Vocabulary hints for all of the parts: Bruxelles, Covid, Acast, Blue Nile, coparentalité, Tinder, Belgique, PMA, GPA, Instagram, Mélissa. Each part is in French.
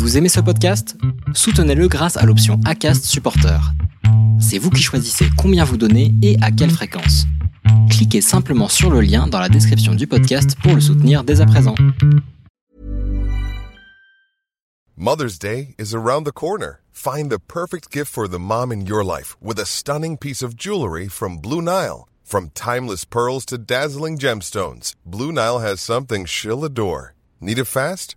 Vous aimez ce podcast ? Soutenez-le grâce à l'option Acast Supporter. C'est vous qui choisissez combien vous donnez et à quelle fréquence. Cliquez simplement sur le lien dans la description du podcast pour le soutenir dès à présent. Mother's Day is around the corner. Find the perfect gift for the mom in your life with a stunning piece of jewelry from Blue Nile. From timeless pearls to dazzling gemstones, Blue Nile has something she'll adore. Need it fast?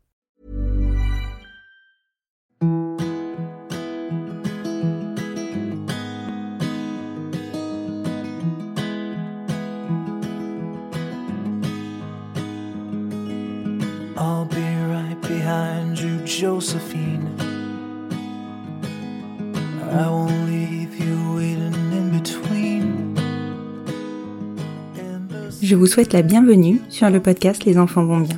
I'll be right behind you, Josephine. I won't leave you waiting in between. Je vous souhaite la bienvenue sur le podcast Les enfants vont bien.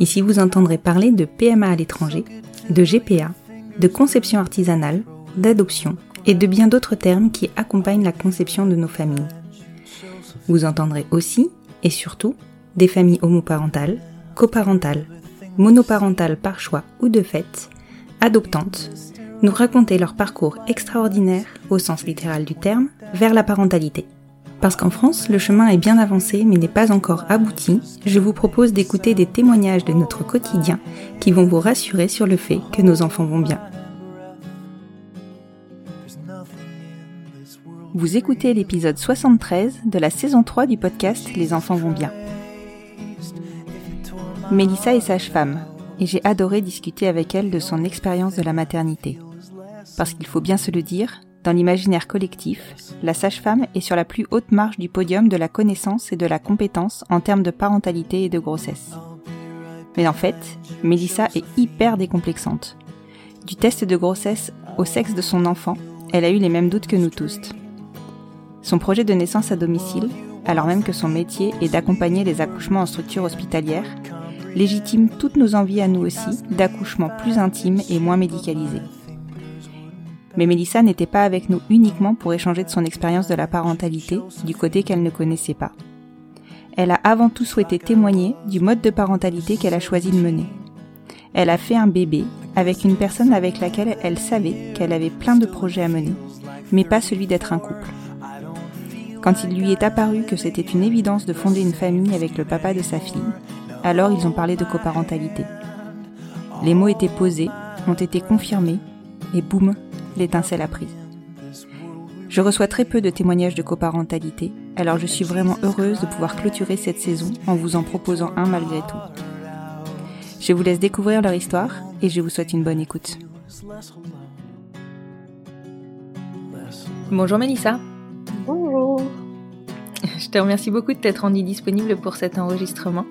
Ici, vous entendrez parler de PMA à l'étranger, de GPA, de conception artisanale, d'adoption et de bien d'autres termes qui accompagnent la conception de nos familles. Vous entendrez aussi, et surtout, des familles homoparentales, coparentales, monoparentales par choix ou de fait, adoptantes, nous raconter leur parcours extraordinaire, au sens littéral du terme, vers la parentalité. Parce qu'en France, le chemin est bien avancé mais n'est pas encore abouti, je vous propose d'écouter des témoignages de notre quotidien qui vont vous rassurer sur le fait que nos enfants vont bien. Vous écoutez l'épisode 73 de la saison 3 du podcast Les enfants vont bien. Mélissa est sage-femme et j'ai adoré discuter avec elle de son expérience de la maternité. Parce qu'il faut bien se le dire, dans l'imaginaire collectif, la sage-femme est sur la plus haute marche du podium de la connaissance et de la compétence en termes de parentalité et de grossesse. Mais en fait, Mélissa est hyper décomplexante. Du test de grossesse au sexe de son enfant, elle a eu les mêmes doutes que nous tous. Son projet de naissance à domicile, alors même que son métier est d'accompagner les accouchements en structure hospitalière, légitime toutes nos envies à nous aussi d'accouchements plus intimes et moins médicalisés. Mais Mélissa n'était pas avec nous uniquement pour échanger de son expérience de la parentalité, du côté qu'elle ne connaissait pas. Elle a avant tout souhaité témoigner du mode de parentalité qu'elle a choisi de mener. Elle a fait un bébé avec une personne avec laquelle elle savait qu'elle avait plein de projets à mener, mais pas celui d'être un couple. Quand il lui est apparu que c'était une évidence de fonder une famille avec le papa de sa fille, alors ils ont parlé de coparentalité. Les mots étaient posés, ont été confirmés, et boum, l'étincelle a pris. Je reçois très peu de témoignages de coparentalité, alors je suis vraiment heureuse de pouvoir clôturer cette saison en vous en proposant un malgré tout. Je vous laisse découvrir leur histoire, et je vous souhaite une bonne écoute. Bonjour Mélissa. Bonjour. Je te remercie beaucoup de t'être rendue disponible pour cet enregistrement.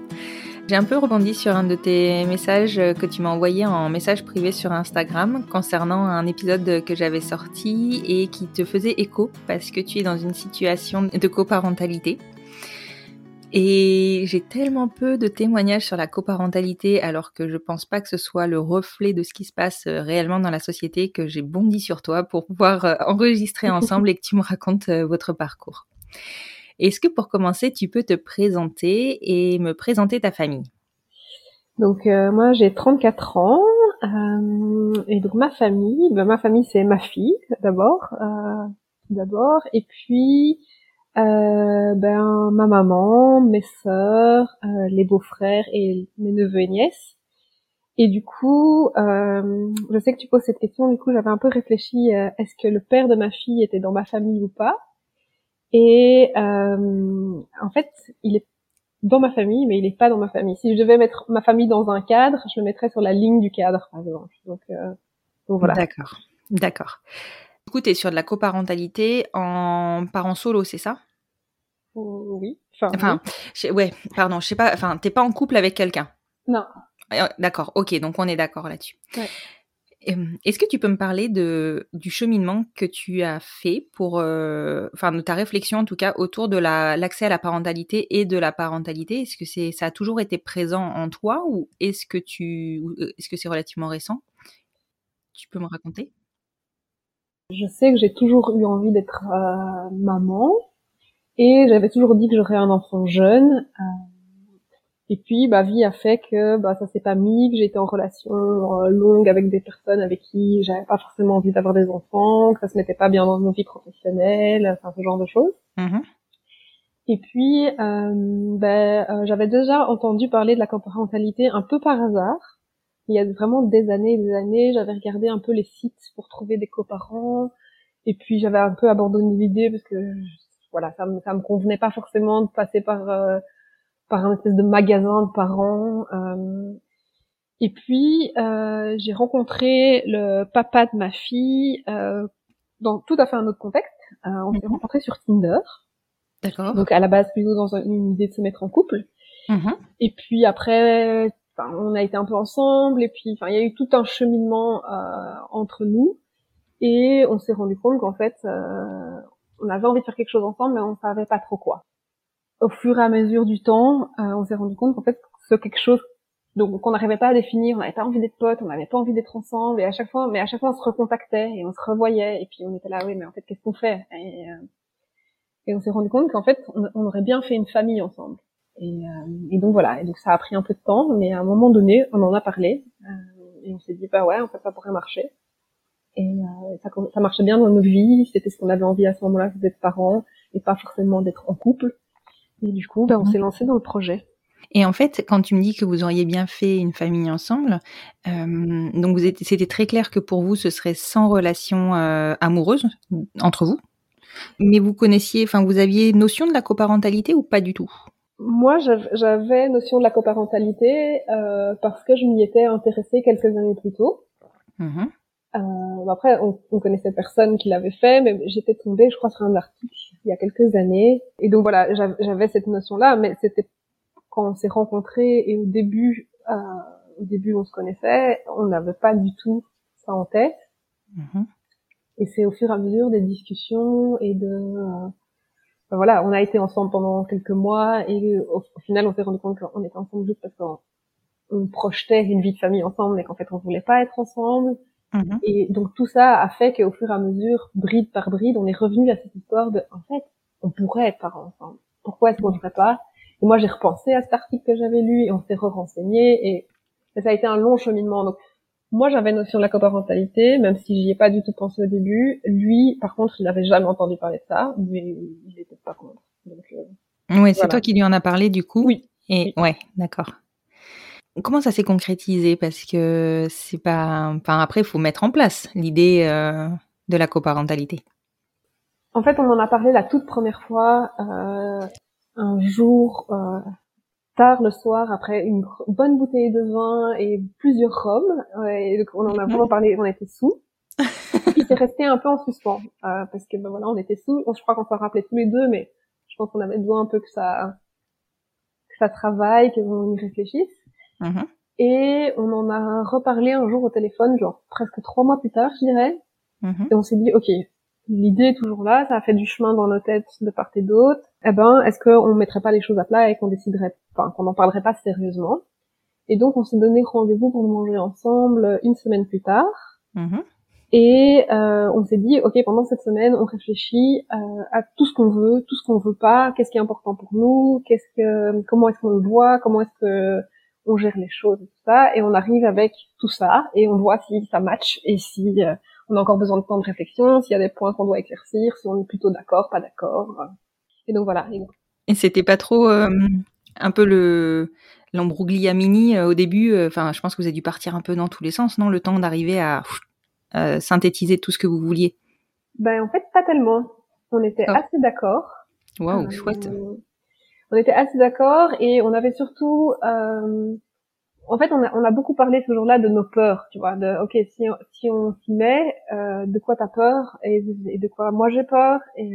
J'ai un peu rebondi sur un de tes messages que tu m'as envoyé en message privé sur Instagram concernant un épisode que j'avais sorti et qui te faisait écho parce que tu es dans une situation de coparentalité. Et j'ai tellement peu de témoignages sur la coparentalité alors que je pense pas que ce soit le reflet de ce qui se passe réellement dans la société que j'ai bondi sur toi pour pouvoir enregistrer ensemble et que tu me racontes votre parcours. Est-ce que pour commencer, tu peux te présenter et me présenter ta famille ? Donc moi j'ai 34 ans et donc ma famille c'est ma fille d'abord et puis ma maman, mes sœurs, les beaux-frères et mes neveux et nièces. Et du coup, je sais que tu poses cette question, du coup j'avais un peu réfléchi, est-ce que le père de ma fille était dans ma famille ou pas ? Et en fait, il est dans ma famille, mais il est pas dans ma famille. Si je devais mettre ma famille dans un cadre, je le mettrais sur la ligne du cadre, par exemple. Donc voilà. D'accord. Du coup, t'es sur de la coparentalité en parent solo, c'est ça ? Oui. Enfin oui. Je sais pas. Enfin, t'es pas en couple avec quelqu'un ? Non. D'accord. Ok, donc on est d'accord là-dessus. Ouais. Est-ce que tu peux me parler du cheminement que tu as fait pour, enfin, de ta réflexion en tout cas autour de l'accès à la parentalité et de la parentalité? Est-ce que ça a toujours été présent en toi ou est-ce que c'est relativement récent? Tu peux me raconter? Je sais que j'ai toujours eu envie d'être maman et j'avais toujours dit que j'aurais un enfant jeune. Et puis, vie a fait que ça s'est pas mis, que j'étais en relation longue avec des personnes avec qui j'avais pas forcément envie d'avoir des enfants, que ça se mettait pas bien dans nos vies professionnelles, enfin ce genre de choses. Mm-hmm. Et puis, j'avais déjà entendu parler de la coparentalité un peu par hasard. Il y a vraiment des années et des années, j'avais regardé un peu les sites pour trouver des coparents, et puis j'avais un peu abandonné l'idée parce que voilà, ça me convenait pas forcément de passer par un espèce de magasin de parents. Et puis, j'ai rencontré le papa de ma fille dans tout à fait un autre contexte. On s'est rencontrés sur Tinder. D'accord. Donc, à la base, plutôt dans une idée de se mettre en couple. Mm-hmm. Et puis, après, on a été un peu ensemble. Et puis, il y a eu tout un cheminement entre nous. Et on s'est rendu compte qu'en fait, on avait envie de faire quelque chose ensemble, mais on savait pas trop quoi. Au fur et à mesure du temps, on s'est rendu compte qu'en fait, c'est quelque chose qu'on n'arrivait pas à définir, on n'avait pas envie d'être potes, on n'avait pas envie d'être ensemble, et à chaque fois, on se recontactait, et on se revoyait, et puis on était là, oui, mais en fait, qu'est-ce qu'on fait? Et on s'est rendu compte qu'en fait, on aurait bien fait une famille ensemble. Et donc voilà, et donc ça a pris un peu de temps, mais à un moment donné, on en a parlé, et on s'est dit, ouais, en fait, ça pourrait marcher. Et ça marchait bien dans nos vies, c'était ce qu'on avait envie à ce moment-là, c'est d'être parents, et pas forcément d'être en couple. Et du coup, on s'est lancé dans le projet. Et en fait, quand tu me dis que vous auriez bien fait une famille ensemble, donc c'était très clair que pour vous, ce serait sans relation amoureuse entre vous. Mais vous connaissiez, vous aviez notion de la coparentalité ou pas du tout? Moi, j'avais notion de la coparentalité parce que je m'y étais intéressée quelques années plus tôt. Mmh. Après, on connaissait personne qui l'avait fait, mais j'étais tombée, je crois, sur un article il y a quelques années. Et donc voilà, j'avais cette notion-là, mais c'était quand on s'est rencontrés et au début on se connaissait, on n'avait pas du tout ça en tête. Mm-hmm. Et c'est au fur et à mesure des discussions et de on a été ensemble pendant quelques mois et au final on s'est rendu compte qu'on était ensemble juste parce qu'on projetait une vie de famille ensemble et qu'en fait on voulait pas être ensemble. Mmh. Et donc tout ça a fait qu'au fur et à mesure, bride par bride, on est revenu à cette histoire de, en fait, on pourrait être parents ensemble. Pourquoi est-ce qu'on ne ferait pas? Et moi j'ai repensé à cet article que j'avais lu et on s'est renseigné et ça a été un long cheminement. Donc moi j'avais notion de la coparentalité, même si j'y ai pas du tout pensé au début. Lui, par contre, il n'avait jamais entendu parler de ça, mais il n'était pas contre. Donc, oui, c'est toi qui lui en as parlé du coup. Oui. Et oui. Ouais, d'accord. Comment ça s'est concrétisé? Parce que c'est pas... Enfin, après, il faut mettre en place l'idée de la coparentalité. En fait, on en a parlé la toute première fois un jour, tard le soir, après une bonne bouteille de vin et plusieurs rhums. Et donc, on en a vraiment parlé, on était sous. Puis c'est resté un peu en suspens. Parce que, on était sous. Je crois qu'on s'en rappelait tous les deux, mais je pense qu'on avait besoin un peu que ça travaille, qu'on y réfléchisse. Mmh. Et on en a reparlé un jour au téléphone, genre presque 3 mois plus tard, je dirais. Mmh. Et on s'est dit, ok, l'idée est toujours là, ça a fait du chemin dans nos têtes de part et d'autre. Est-ce qu'on mettrait pas les choses à plat et qu'on déciderait, qu'on en parlerait pas sérieusement? Et donc, on s'est donné rendez-vous pour manger ensemble une semaine plus tard. Mmh. Et on s'est dit, ok, pendant cette semaine, on réfléchit à tout ce qu'on veut pas, qu'est-ce qui est important pour nous, comment est-ce qu'on le voit, comment est-ce que on gère les choses et tout ça, et on arrive avec tout ça, et on voit si ça match, et si on a encore besoin de temps de réflexion, s'il y a des points qu'on doit éclaircir, si on est plutôt d'accord, pas d'accord. Et donc voilà. Et c'était pas trop un peu l'embrougliamini au début, je pense que vous avez dû partir un peu dans tous les sens, non? Le temps d'arriver à synthétiser tout ce que vous vouliez. En fait, pas tellement. On était assez d'accord. Waouh, chouette. On était assez d'accord et on avait surtout, en fait, on a beaucoup parlé ce jour-là de nos peurs, tu vois, de ok, si on s'y met, de quoi t'as peur et de quoi moi j'ai peur. Et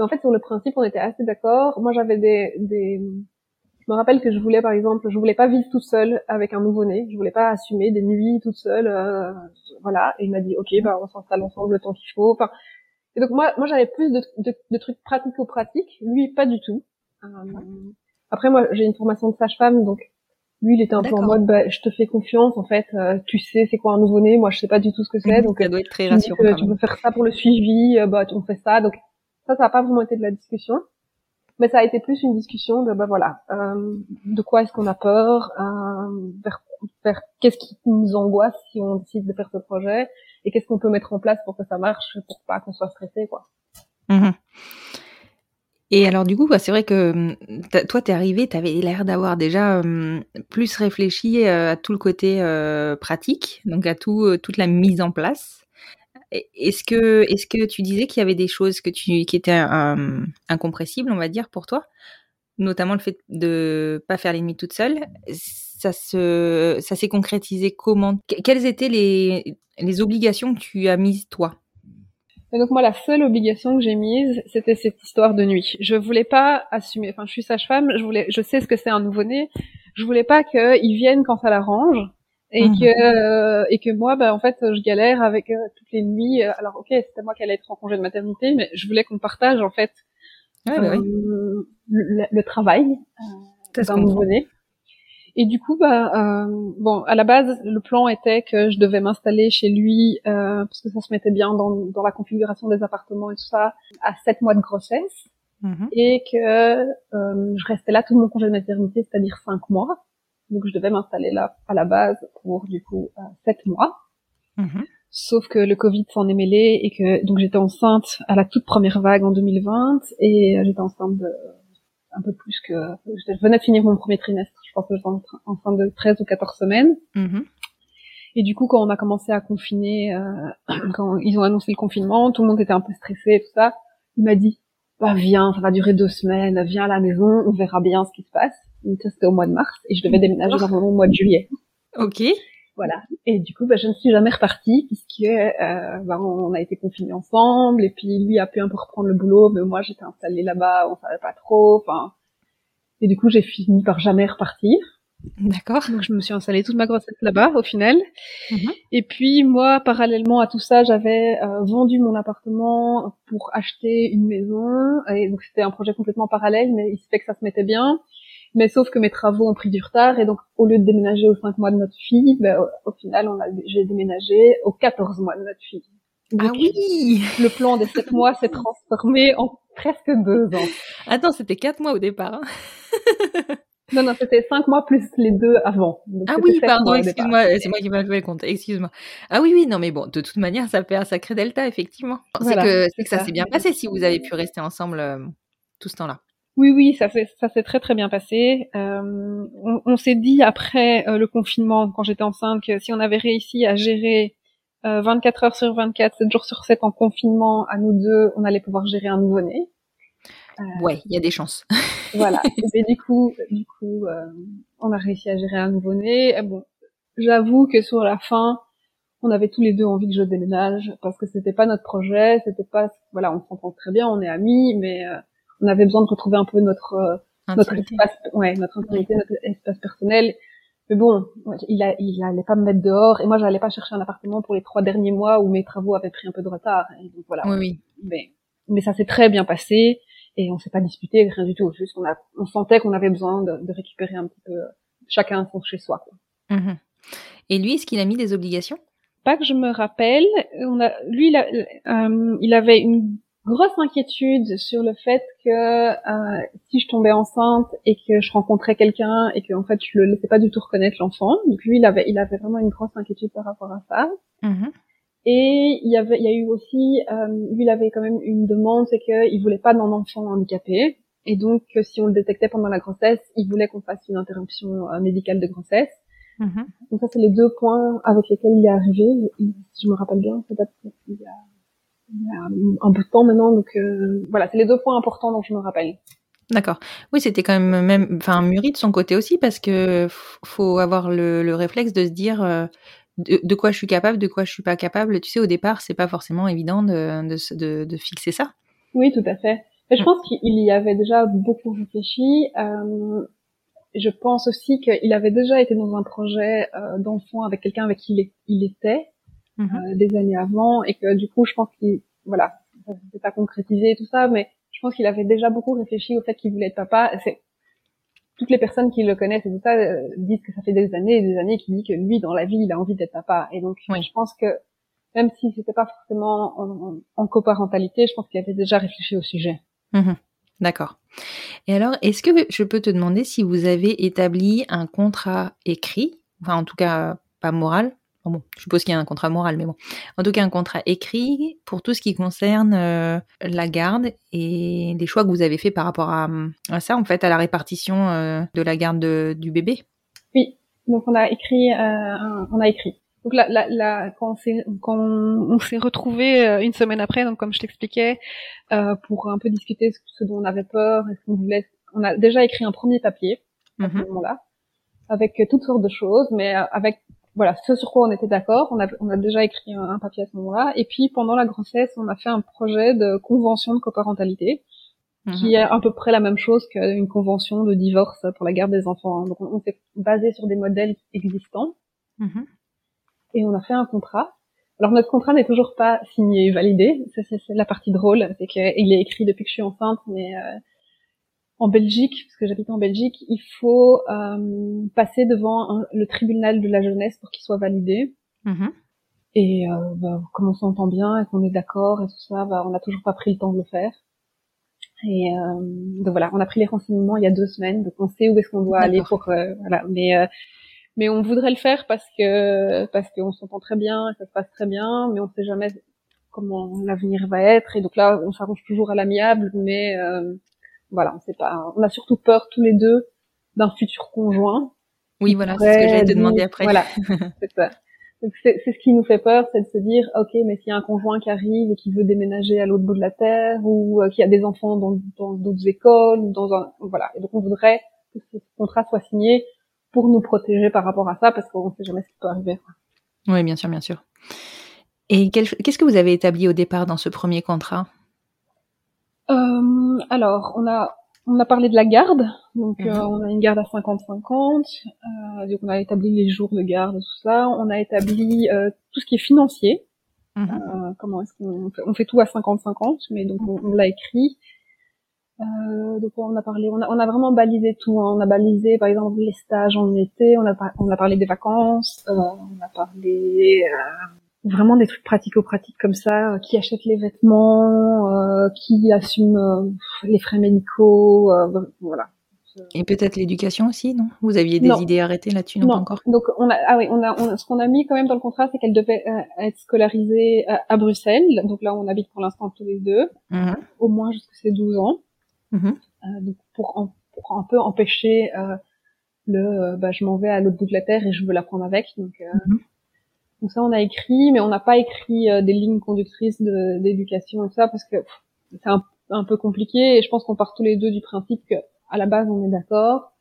en fait, sur le principe, on était assez d'accord. Moi, j'avais des Je me rappelle que je voulais, par exemple, je voulais pas vivre toute seule avec un nouveau-né. Je voulais pas assumer des nuits toute seule, voilà. Et il m'a dit, ok, bah, on s'installe ensemble le temps qu'il faut. Enfin, et donc moi j'avais plus de trucs pratico-pratiques. Lui, pas du tout. Après, moi, j'ai une formation de sage-femme, donc lui, il était un peu en mode, bah, je te fais confiance, en fait, tu sais c'est quoi un nouveau-né. Moi, je sais pas du tout ce que c'est, donc ça doit être très rassurant. Tu peux faire ça pour le suivi, bah, on fait ça. Donc ça a pas vraiment été de la discussion. Mais ça a été plus une discussion de, bah voilà, de quoi est-ce qu'on a peur, vers qu'est-ce qui nous angoisse si on décide de faire ce projet, et qu'est-ce qu'on peut mettre en place pour que ça marche, pour pas qu'on soit stressé, quoi. Mmh. Et alors du coup, c'est vrai que toi, t'es arrivée, t'avais l'air d'avoir déjà plus réfléchi à tout le côté pratique, donc à toute la mise en place. Est-ce que tu disais qu'il y avait des choses qui étaient incompressibles, on va dire, pour toi, notamment le fait de pas faire les nuits toute seule. Ça s'est concrétisé comment? Quelles étaient les obligations que tu as mises, toi? Et donc moi, la seule obligation que j'ai mise, c'était cette histoire de nuit. Je voulais pas assumer. Enfin, je suis sage-femme. Je sais ce que c'est un nouveau-né. Je voulais pas qu'ils viennent quand ça l'arrange. Et que moi, bah, en fait, je galère avec toutes les nuits. Alors, ok, c'était moi qui allais être en congé de maternité, mais je voulais qu'on partage, en fait, le travail d'un nouveau-né. Et du coup, bah, bon, à la base, le plan était que je devais m'installer chez lui, parce que ça se mettait bien dans la configuration des appartements et tout ça, à 7 mois de grossesse, et que je restais là tout mon congé de maternité, c'est-à-dire 5 mois. Donc, je devais m'installer là, à la base, pour, du coup, 7 mois. Mmh. Sauf que le Covid s'en est mêlé et que, donc, j'étais enceinte à la toute première vague en 2020 et j'étais enceinte de, un peu plus que, je venais de finir mon premier trimestre. Je pense que j'étais enceinte de 13 ou 14 semaines. Mmh. Et du coup, quand on a commencé à confiner, quand ils ont annoncé le confinement, tout le monde était un peu stressé et tout ça. Il m'a dit, bah, viens, ça va durer 2 semaines, viens à la maison, on verra bien ce qui se passe. Donc ça, c'était au mois de mars, et je devais déménager normalement au mois de juillet. Ok. Voilà. Et du coup, bah, je ne suis jamais repartie, puisque bah, on a été confinés ensemble, et puis lui a pu un peu reprendre le boulot, mais moi, j'étais installée là-bas, on savait pas trop, enfin... Et du coup, j'ai fini par jamais repartir. D'accord. Donc, je me suis installée toute ma grossesse là-bas, au final. Mm-hmm. Et puis, moi, parallèlement à tout ça, j'avais vendu mon appartement pour acheter une maison, et donc c'était un projet complètement parallèle, mais il se fait que ça se mettait bien. Mais sauf que mes travaux ont pris du retard, et donc, au lieu de déménager aux 5 mois de notre fille, ben, au final, j'ai déménagé aux 14 mois de notre fille. Donc, ah oui! Le plan des 7 mois s'est transformé en presque 2 ans. Attends, c'était 4 mois au départ, hein. Non, c'était 5 mois plus les 2 avant. Donc, ah oui, pardon, excuse-moi, c'est moi qui m'a joué le compte, excuse-moi. Ah oui, non, mais bon, de toute manière, ça fait un sacré delta, effectivement. Voilà, c'est que ça s'est bien passé si vous avez pu rester ensemble tout ce temps-là. Oui, ça s'est très très bien passé. On s'est dit après le confinement, quand j'étais enceinte, que si on avait réussi à gérer 24 heures sur 24, 7 jours sur 7 en confinement à nous deux, on allait pouvoir gérer un nouveau-né. Ouais, il y a des chances. Voilà. Et du coup, on a réussi à gérer un nouveau-né. Et bon, j'avoue que sur la fin, on avait tous les deux envie que je déménage parce que c'était pas notre projet, c'était pas, voilà, on s'entend très bien, on est amis, mais on avait besoin de retrouver un peu notre espace, notre intimité, notre espace personnel. Mais bon, il allait pas me mettre dehors, et moi, j'allais pas chercher un appartement pour les 3 derniers mois où mes travaux avaient pris un peu de retard. Et donc, voilà. Oui. Mais ça s'est très bien passé, et on s'est pas disputé, rien du tout. Juste, on sentait qu'on avait besoin de récupérer un petit peu chacun son chez-soi, quoi. Mmh. Et lui, est-ce qu'il a mis des obligations? Pas que je me rappelle. Il avait une grosse inquiétude sur le fait que si je tombais enceinte et que je rencontrais quelqu'un et que en fait je le laissais pas du tout reconnaître l'enfant, donc lui il avait vraiment une grosse inquiétude par rapport à ça. Mm-hmm. Et il y a eu aussi lui il avait quand même une demande, c'est que il voulait pas d'un enfant handicapé, et donc si on le détectait pendant la grossesse, il voulait qu'on fasse une interruption médicale de grossesse. Mm-hmm. Donc ça c'est les 2 points avec lesquels il est arrivé. Si je me rappelle bien, ça date il y a un bout de temps maintenant, donc voilà, c'est les 2 points importants dont je me rappelle. D'accord. Oui, c'était quand même enfin mûri de son côté aussi, parce que faut avoir le réflexe de se dire de quoi je suis capable, de quoi je suis pas capable. Tu sais, au départ, c'est pas forcément évident de fixer ça. Oui, tout à fait. Mais je pense qu'il y avait déjà beaucoup réfléchi. je pense aussi qu'il avait déjà été dans un projet d'enfant avec quelqu'un avec qui il était des années avant, et que du coup, je pense qu'il, voilà, ça s'était pas concrétisé et tout ça, mais je pense qu'il avait déjà beaucoup réfléchi au fait qu'il voulait être papa. C'est toutes les personnes qui le connaissent et tout ça disent que ça fait des années et des années qu'il dit que lui, dans la vie, il a envie d'être papa. Et donc, je pense que même si c'était pas forcément en coparentalité, je pense qu'il avait déjà réfléchi au sujet. Mmh. D'accord. Et alors, est-ce que je peux te demander si vous avez établi un contrat écrit, enfin en tout cas pas moral, bon, je suppose qu'il y a un contrat moral, mais bon, en tout cas un contrat écrit pour tout ce qui concerne la garde et les choix que vous avez faits par rapport à ça, en fait, à la répartition de la garde du bébé. Oui, donc on a écrit. Donc là, quand on s'est retrouvés une semaine après, donc comme je t'expliquais, pour un peu discuter ce dont on avait peur, ce qu'on voulait, on a déjà écrit un premier papier à ce moment-là, avec toutes sortes de choses, mais avec voilà ce sur quoi on était d'accord. On a déjà écrit un papier à ce moment-là, et puis pendant la grossesse, on a fait un projet de convention de coparentalité, qui est à peu près la même chose qu'une convention de divorce pour la garde des enfants. Donc on s'est basé sur des modèles existants. Et on a fait un contrat. Alors, notre contrat n'est toujours pas signé et validé. Ça, c'est la partie drôle. C'est qu'il est écrit depuis que je suis enceinte, mais en Belgique, parce que j'habite en Belgique, il faut passer devant le tribunal de la jeunesse pour qu'il soit validé. Et comme on s'entend bien et qu'on est d'accord et tout ça, on n'a toujours pas pris le temps de le faire. Et donc voilà, on a pris les renseignements il y a 2 semaines, donc on sait où est-ce qu'on doit aller pour... voilà, mais on voudrait le faire parce que on s'entend très bien, ça se passe très bien, mais on sait jamais comment l'avenir va être, et donc là on s'arrange toujours à l'amiable, mais voilà, on sait pas, on a surtout peur tous les deux d'un futur conjoint. Oui, voilà, c'est ce que j'allais te demander après. Voilà, c'est ça. Donc c'est ce qui nous fait peur, c'est de se dire OK, mais s'il y a un conjoint qui arrive et qui veut déménager à l'autre bout de la terre, ou qui a des enfants dans d'autres écoles, ou dans un voilà, et donc on voudrait que ce contrat soit signé pour nous protéger par rapport à ça, parce qu'on ne sait jamais ce qui peut arriver. Oui, bien sûr, bien sûr. Et qu'est-ce que vous avez établi au départ dans ce premier contrat ? Alors, on a parlé de la garde, donc on a une garde à 50-50, donc on a établi les jours de garde, tout ça, on a établi tout ce qui est financier, comment est-ce qu'on fait, on fait tout à 50-50, mais donc on l'a écrit. Donc on a vraiment balisé tout, hein. On a balisé par exemple les stages en été, on a parlé des vacances, on a parlé vraiment des trucs pratico-pratiques comme ça, qui achète les vêtements, qui assume les frais médicaux, voilà. Et peut-être l'éducation aussi, non ? Vous aviez des idées arrêtées là-dessus, non ? Pas encore. Donc on a ce qu'on a mis quand même dans le contrat, c'est qu'elle devait être scolarisée à Bruxelles, donc là on habite pour l'instant tous les deux, au moins jusqu'à ses 12 ans. Donc pour un peu empêcher je m'en vais à l'autre bout de la terre et je veux la prendre avec, donc ça on a écrit, mais on n'a pas écrit des lignes conductrices d'éducation et tout ça, parce que c'est un peu compliqué, et je pense qu'on part tous les deux du principe que à la base on est d'accord,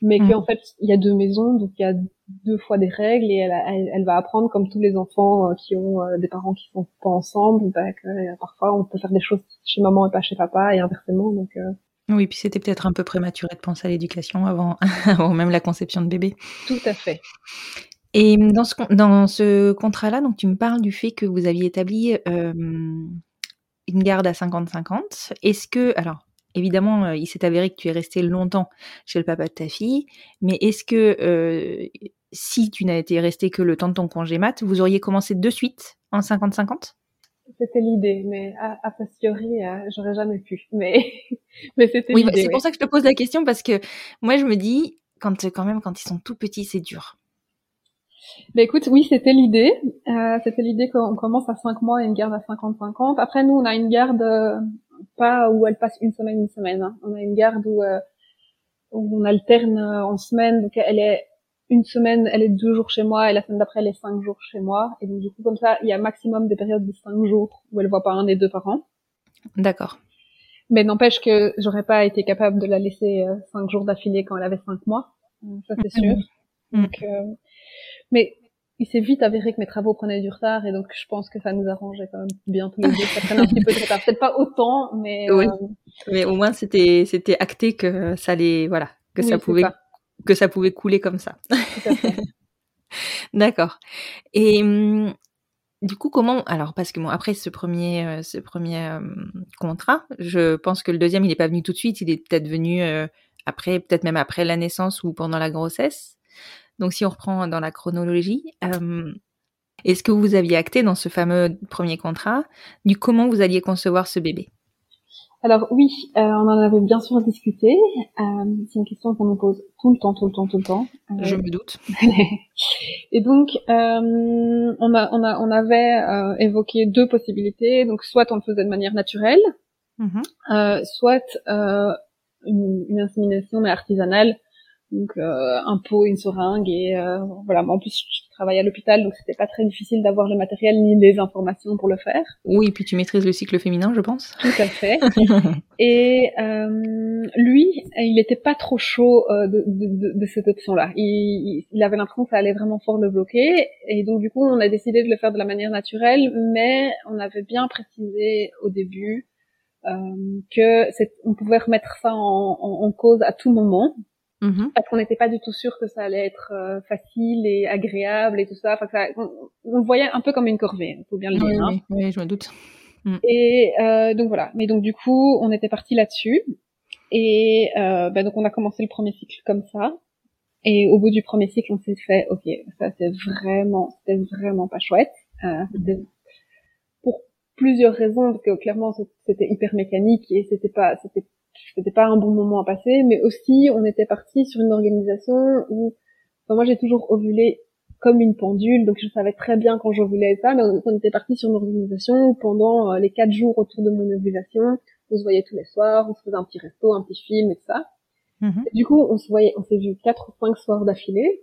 mais qu'en fait il y a 2 maisons, donc il y a 2 fois des règles, et elle va apprendre, comme tous les enfants qui ont des parents qui sont pas ensemble, que parfois on peut faire des choses chez maman et pas chez papa, et inversement. Donc oui, puis c'était peut-être un peu prématuré de penser à l'éducation avant même la conception de bébé. Tout à fait. Et dans ce contrat-là, donc tu me parles du fait que vous aviez établi une garde à 50-50. Est-ce que évidemment, il s'est avéré que tu es restée longtemps chez le papa de ta fille, mais est-ce que si tu n'as été restée que le temps de ton congé mat, vous auriez commencé de suite en 50-50 ? C'était l'idée, mais a posteriori, j'aurais jamais pu. Mais c'était l'idée. C'est pour ça que je te pose la question, parce que moi, je me dis, quand ils sont tout petits, c'est dur. Ben écoute, oui, c'était l'idée. C'était l'idée qu'on commence à 5 mois et une garde à 50-50. Après, nous, on a une garde pas où elle passe une semaine. Hein. On a une garde où on alterne en semaine. Donc, elle est une semaine, elle est 2 jours chez moi, et la semaine d'après, elle est 5 jours chez moi. Et donc, du coup, comme ça, il y a maximum des périodes de 5 jours où elle voit pas un des 2 parents. D'accord. Mais n'empêche que j'aurais pas été capable de la laisser 5 jours d'affilée quand elle avait 5 mois. Ça, c'est sûr. Donc, mais il s'est vite avéré que mes travaux prenaient du retard, et donc je pense que ça nous arrangeait quand même bien tous les deux. Ça prenait un petit peu de retard, peut-être pas autant, mais oui. Mais au moins c'était acté que ça allait, voilà, que oui, ça pouvait que ça pouvait couler comme ça. Tout à fait. D'accord. Et du coup, comment... Alors, parce que bon, après ce premier contrat, je pense que le deuxième, il n'est pas venu tout de suite. Il est peut-être venu après, peut-être même après la naissance ou pendant la grossesse. Donc, si on reprend dans la chronologie, est-ce que vous aviez acté dans ce fameux premier contrat du comment vous alliez concevoir ce bébé ? Alors oui, on en avait bien sûr discuté. C'est une question qu'on nous pose tout le temps. Je me doute. Et donc, on avait évoqué deux possibilités. Donc, soit on le faisait de manière naturelle, soit une insémination mais artisanale. Donc, un pot, une seringue et voilà. En plus, je travaillais à l'hôpital, donc c'était pas très difficile d'avoir le matériel ni les informations pour le faire. Oui, et puis tu maîtrises le cycle féminin, je pense. Tout à fait. Et lui, il était pas trop chaud de cette option-là. Il avait l'impression que ça allait vraiment fort le bloquer. Et donc, du coup, on a décidé de le faire de la manière naturelle, mais on avait bien précisé au début qu'on pouvait remettre ça en cause à tout moment. Parce qu'on n'était pas du tout sûr que ça allait être facile et agréable et tout ça. Enfin, on le voyait un peu comme une corvée, il faut bien le dire. Oui, hein. Oui, je me doute. Et donc voilà. Mais donc du coup, on était parti là-dessus. Et donc on a commencé le premier cycle comme ça. Et au bout du premier cycle, on s'est fait, ok, ça c'était vraiment pas chouette. Pour plusieurs raisons, parce que clairement c'était hyper mécanique et c'était pas un bon moment à passer, mais aussi on était parti sur une organisation où, enfin, moi j'ai toujours ovulé comme une pendule, donc je savais très bien quand j'ovulais et ça, mais on était parti sur une organisation où pendant les 4 jours autour de mon ovulation, on se voyait tous les soirs, on se faisait un petit resto, un petit film et tout ça. Et du coup, on s'est vu 4 ou 5 soirs d'affilée,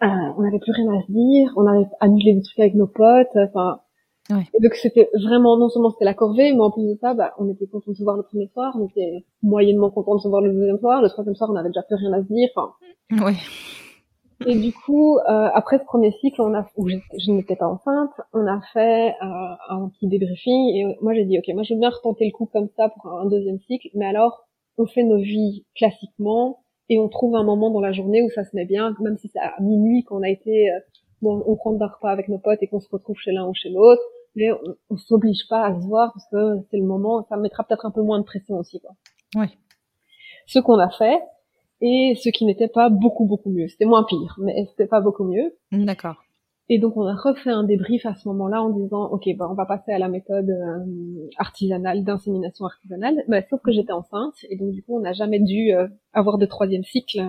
on n'avait plus rien à se dire, on avait annulé des trucs avec nos potes, enfin... Ouais. Et donc c'était vraiment, non seulement c'était la corvée, mais en plus de ça, on était contents de se voir le premier soir, on était moyennement contents de se voir le deuxième soir, le troisième soir on avait déjà plus rien à se dire, enfin. Ouais. Et du coup, après ce premier cycle, où je n'étais pas enceinte, on a fait un petit débriefing, et moi j'ai dit, ok, moi je veux bien retenter le coup comme ça pour un deuxième cycle, mais alors on fait nos vies classiquement, et on trouve un moment dans la journée où ça se met bien, même si c'est à minuit qu'on a été... Bon, on rentre d'un repas avec nos potes et qu'on se retrouve chez l'un ou chez l'autre, mais on s'oblige pas à se voir parce que c'est le moment, ça mettra peut-être un peu moins de pression aussi, quoi. Oui. Ce qu'on a fait, et ce qui n'était pas beaucoup mieux. C'était moins pire, mais c'était pas beaucoup mieux. D'accord. Et donc, on a refait un débrief à ce moment-là en disant, ok, on va passer à la méthode artisanale, d'insémination artisanale, sauf que j'étais enceinte, et donc du coup, on n'a jamais dû avoir de troisième cycle.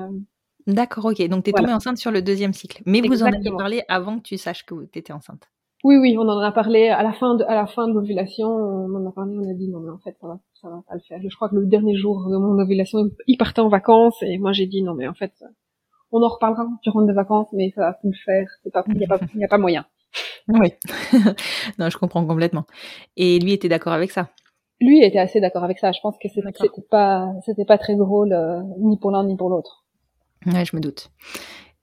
D'accord, ok. Donc, t'es tombée enceinte sur le deuxième cycle. Mais exactement. Vous en aviez parlé avant que tu saches que t'étais enceinte. Oui, on en a parlé à la fin de l'ovulation. On en a parlé, on a dit, non, mais en fait, ça va pas le faire. Je crois que le dernier jour de mon ovulation, il partait en vacances. Et moi, j'ai dit, non, mais en fait, on en reparlera quand tu rentres de vacances, mais ça va plus le faire. Il n'y a pas moyen. Oui. Non, je comprends complètement. Et lui était d'accord avec ça? Lui, il était assez d'accord avec ça. Je pense que c'était pas très drôle, ni pour l'un, ni pour l'autre. Ouais, je me doute.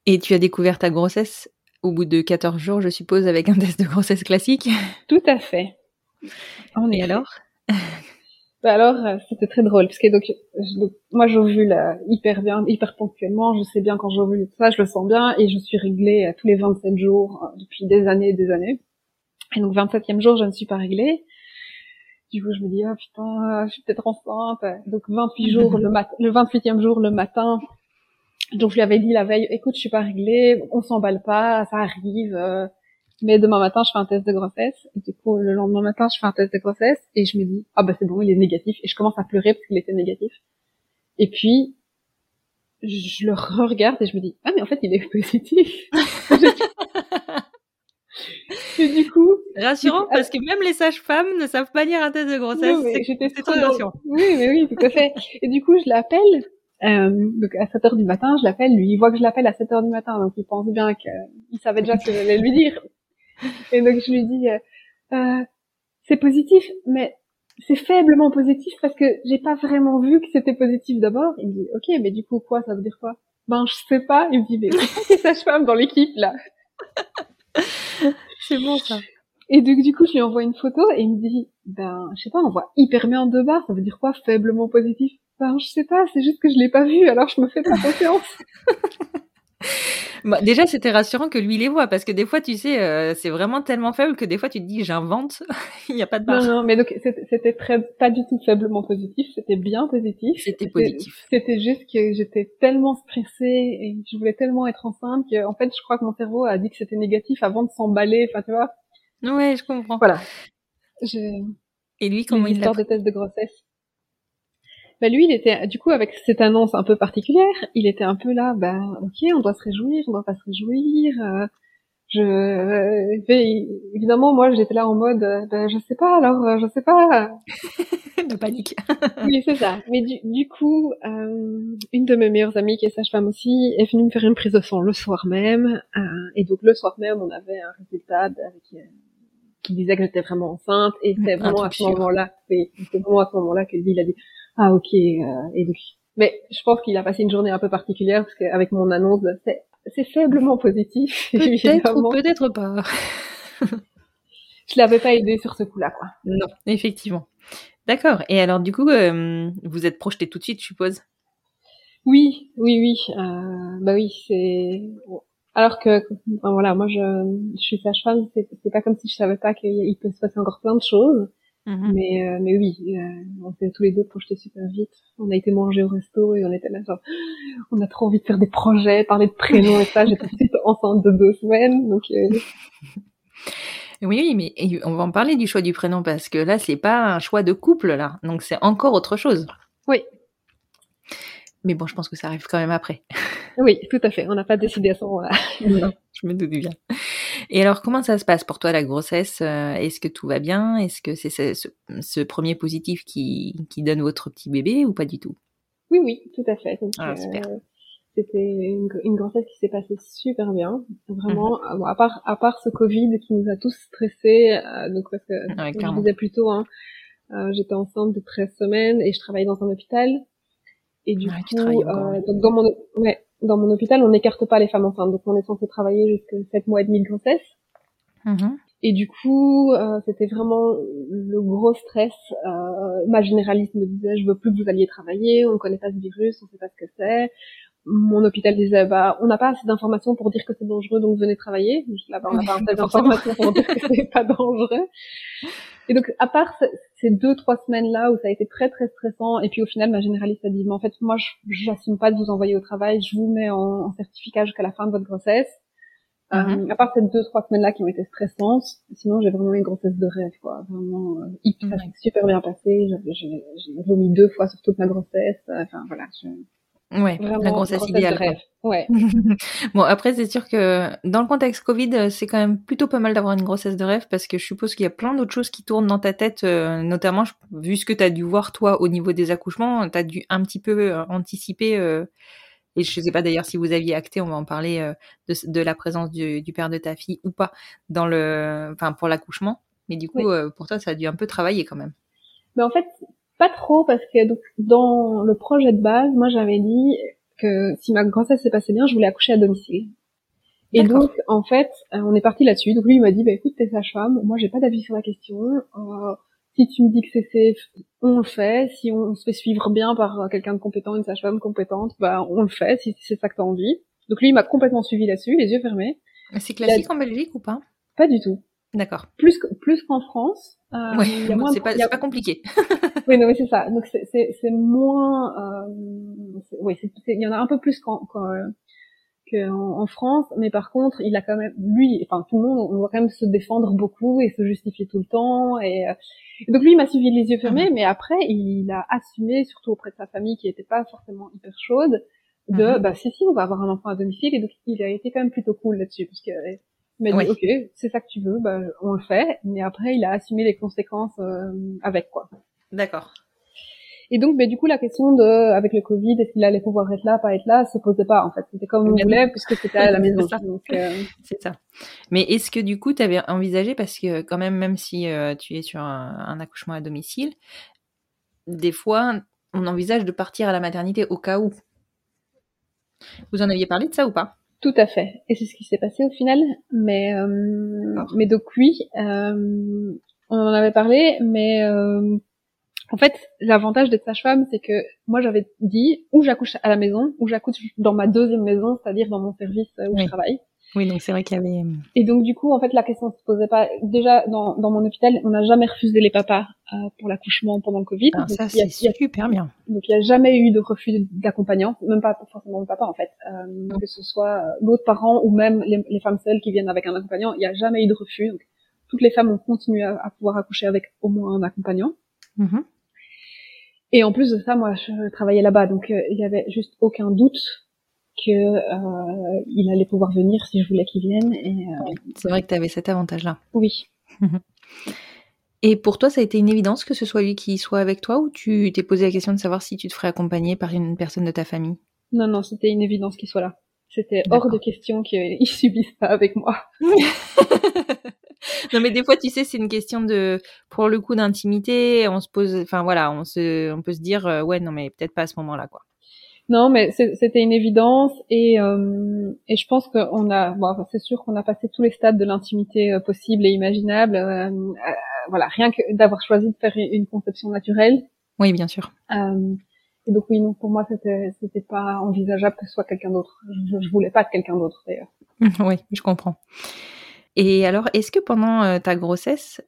Et tu as découvert ta grossesse au bout de 14 jours, je suppose, avec un test de grossesse classique? Tout à fait. Et alors? Alors, c'était très drôle, parce que moi j'ovule hyper bien, hyper ponctuellement, je sais bien quand j'ovule, tout ça, je le sens bien, et je suis réglée tous les 27 jours depuis des années et des années. Et donc, 27e jour, je ne suis pas réglée. Du coup, je me dis, ah putain, je suis peut-être enceinte. Donc, 28 jours, le 28e jour, le matin... Donc je lui avais dit la veille, écoute, je suis pas réglée, on s'emballe pas, ça arrive, mais demain matin je fais un test de grossesse. Et du coup le lendemain matin je fais un test de grossesse et je me dis c'est bon, il est négatif, et je commence à pleurer parce qu'il était négatif. Et puis je le regarde et je me dis mais en fait il est positif. Et du coup, rassurant, parce que même les sages-femmes ne savent pas lire un test de grossesse. Oui, c'est trop rassurant. Oui, tout à fait. Et du coup je l'appelle. Donc à 7h du matin, je l'appelle, lui, il voit que je l'appelle à 7h du matin, donc il pense bien qu'il savait déjà ce que j'allais lui dire. Et donc je lui dis c'est positif, mais c'est faiblement positif parce que j'ai pas vraiment vu que c'était positif d'abord. Il me dit ok, mais du coup quoi, ça veut dire quoi? Je sais pas. Il me dit mais c'est des sages-femmes dans l'équipe là. C'est bon ça. Et donc du coup je lui envoie une photo et il me dit je sais pas, on voit hyper bien de barres, ça veut dire quoi faiblement positif? Ben, je sais pas, c'est juste que je l'ai pas vu, alors je me fais pas confiance. Bah, déjà, c'était rassurant que lui les voit, parce que des fois, tu sais, c'est vraiment tellement faible que des fois, tu te dis, j'invente, il n'y a pas de marge. Non, mais donc, c'était pas du tout faiblement positif, c'était bien positif. C'était positif. C'était juste que j'étais tellement stressée et je voulais tellement être enceinte que, en fait, je crois que mon cerveau a dit que c'était négatif avant de s'emballer, enfin, tu vois. Ouais, je comprends. Voilà. Et lui, comment il l'a pris? Une histoire de test de grossesse. Bah lui, il était, du coup, avec cette annonce un peu particulière, il était un peu là, bah, ok, on doit se réjouir, on doit pas se réjouir. Évidemment, moi, j'étais là en mode, bah, je sais pas, alors, je sais pas. De panique. Oui, c'est ça. Mais du coup, une de mes meilleures amies, qui est sage-femme aussi, est venue me faire une prise de sang le soir même. Et donc, le soir même, on avait un résultat qui disait que j'étais vraiment enceinte. Et c'est vraiment à ce moment-là, que lui, il a dit, ah ok, et donc. Mais je pense qu'il a passé une journée un peu particulière parce qu'avec mon annonce, c'est faiblement positif. Peut-être ou peut-être pas. Je l'avais pas aidé sur ce coup-là, quoi. Non, effectivement. D'accord. Et alors du coup, vous êtes projetée tout de suite, je suppose. Oui. Bah oui, c'est. Alors que voilà, moi je suis sage-femme, c'est pas comme si je savais pas qu'il peut se passer encore plein de choses. Mmh. Mais oui, on s'est tous les deux projetés super vite. On a été manger au resto et on était là genre, on a trop envie de faire des projets, parler de prénoms et ça. J'étais enceinte de 2 semaines, donc. Oui, mais on va en parler du choix du prénom parce que là, c'est pas un choix de couple là, donc c'est encore autre chose. Oui. Mais bon, je pense que ça arrive quand même après. Oui, tout à fait. On n'a pas décidé à ce moment-là. Non, je me doute bien. Et alors, comment ça se passe pour toi, la grossesse? Est-ce que tout va bien? Est-ce que c'est ce premier positif qui donne votre petit bébé ou pas du tout? Oui, tout à fait. Donc, super. C'était une grossesse qui s'est passée super bien. Vraiment, bon, à part ce Covid qui nous a tous stressés, donc parce que comme je disais plus tôt, j'étais enceinte de 13 semaines et je travaillais dans un hôpital. Et du coup, donc dans mon hôpital, on n'écarte pas les femmes enceintes. Donc, on est censé travailler jusqu'à 7 mois et demi de grossesse. Mmh. Et du coup, c'était vraiment le gros stress. Ma généraliste me disait, je veux plus que vous alliez travailler, on connaît pas ce virus, on sait pas ce que c'est. Mon hôpital disait, bah, on n'a pas assez d'informations pour dire que c'est dangereux, donc venez travailler. Là-bas, on n'a pas assez d'informations pour dire que c'est pas dangereux. Et donc, à part ces 2-3 semaines-là où ça a été très, très stressant, et puis au final, ma généraliste a dit, mais en fait, moi, j'assume pas de vous envoyer au travail, je vous mets en certificat jusqu'à la fin de votre grossesse. À part ces 2-3 semaines-là qui ont été stressantes, sinon, j'ai vraiment une grossesse de rêve, quoi. Vraiment, ça s'est super bien passé, j'ai vomi 2 fois sur toute ma grossesse, enfin, voilà, ouais, vraiment, la grossesse idéale. Ouais. Bon, après, c'est sûr que dans le contexte Covid, c'est quand même plutôt pas mal d'avoir une grossesse de rêve parce que je suppose qu'il y a plein d'autres choses qui tournent dans ta tête, notamment, vu ce que t'as dû voir, toi, au niveau des accouchements, t'as dû un petit peu anticiper, et je sais pas d'ailleurs si vous aviez acté, on va en parler, de la présence du père de ta fille ou pas dans pour l'accouchement. Mais du coup, pour toi, ça a dû un peu travailler quand même. Mais en fait, pas trop, parce que donc, dans le projet de base, moi j'avais dit que si ma grossesse s'est passée bien, je voulais accoucher à domicile. Et donc, en fait, on est parti là-dessus. Donc lui, il m'a dit, bah écoute, t'es sage-femme, moi j'ai pas d'avis sur la question. Si tu me dis que c'est safe, on le fait. Si on se fait suivre bien par quelqu'un de compétent, une sage-femme compétente, bah on le fait, si c'est ça que t'as envie. Donc lui, il m'a complètement suivi là-dessus, les yeux fermés. C'est classique en Belgique ou pas? Pas du tout. D'accord. Plus qu'en France. Oui, c'est pas compliqué. Oui, non, mais c'est ça. Donc c'est moins. Il y en a un peu plus qu'en France, mais par contre, il a quand même tout le monde, on doit quand même se défendre beaucoup et se justifier tout le temps. Et donc lui, il m'a suivi les yeux fermés, mais après, il a assumé, surtout auprès de sa famille qui n'était pas forcément hyper chaude, bah si, on va avoir un enfant à domicile. Et donc il a été quand même plutôt cool là-dessus, parce que. Il m'a dit, ok, c'est ça que tu veux, bah, on le fait. Mais après, il a assumé les conséquences avec, quoi. D'accord. Et donc, du coup, la question avec le Covid, est-ce qu'il allait pouvoir être là, pas être là, se posait pas, en fait. C'était comme on voulait, puisque c'était à la maison. C'est ça. C'est ça. Mais est-ce que, du coup, tu avais envisagé, parce que quand même si tu es sur un accouchement à domicile, des fois, on envisage de partir à la maternité au cas où. Vous en aviez parlé de ça ou pas? Tout à fait. Et c'est ce qui s'est passé au final. Mais donc oui, on en avait parlé, mais En fait, l'avantage d'être sage-femme, c'est que moi, j'avais dit ou j'accouche à la maison, ou j'accouche dans ma deuxième maison, c'est-à-dire dans mon service où je travaille. Oui, donc c'est vrai qu'il y avait... Et donc, du coup, en fait, la question se posait pas... Déjà, dans mon hôpital, on n'a jamais refusé les papas pour l'accouchement pendant le Covid. Ah, donc, ça, c'est super bien. Donc, il n'y a jamais eu de refus d'accompagnant, même pas forcément le papa, en fait. Que ce soit l'autre parent ou même les femmes seules qui viennent avec un accompagnant, il n'y a jamais eu de refus. Donc, toutes les femmes ont continué à pouvoir accoucher avec au moins un accompagnant. Mm-hmm. Et en plus de ça, moi, je travaillais là-bas, donc il y avait juste aucun doute que il allait pouvoir venir si je voulais qu'il vienne. C'est vrai que tu avais cet avantage-là. Oui. Et pour toi, ça a été une évidence que ce soit lui qui soit avec toi, ou tu t'es posé la question de savoir si tu te ferais accompagner par une personne de ta famille? Non, c'était une évidence qu'il soit là. C'était hors de question qu'il subisse ça avec moi. Non, mais des fois, tu sais, c'est une question de, pour le coup, d'intimité. On se pose, enfin voilà, on peut se dire, ouais, non, mais peut-être pas à ce moment-là, quoi. Non, mais c'était une évidence, et je pense qu'on a, bon, c'est sûr qu'on a passé tous les stades de l'intimité possible et imaginable. Voilà, rien que d'avoir choisi de faire une conception naturelle. Oui, bien sûr. Et donc oui, non, pour moi, c'était pas envisageable que ce soit quelqu'un d'autre. Je voulais pas de quelqu'un d'autre, d'ailleurs. Oui, je comprends. Et alors, est-ce que pendant ta grossesse,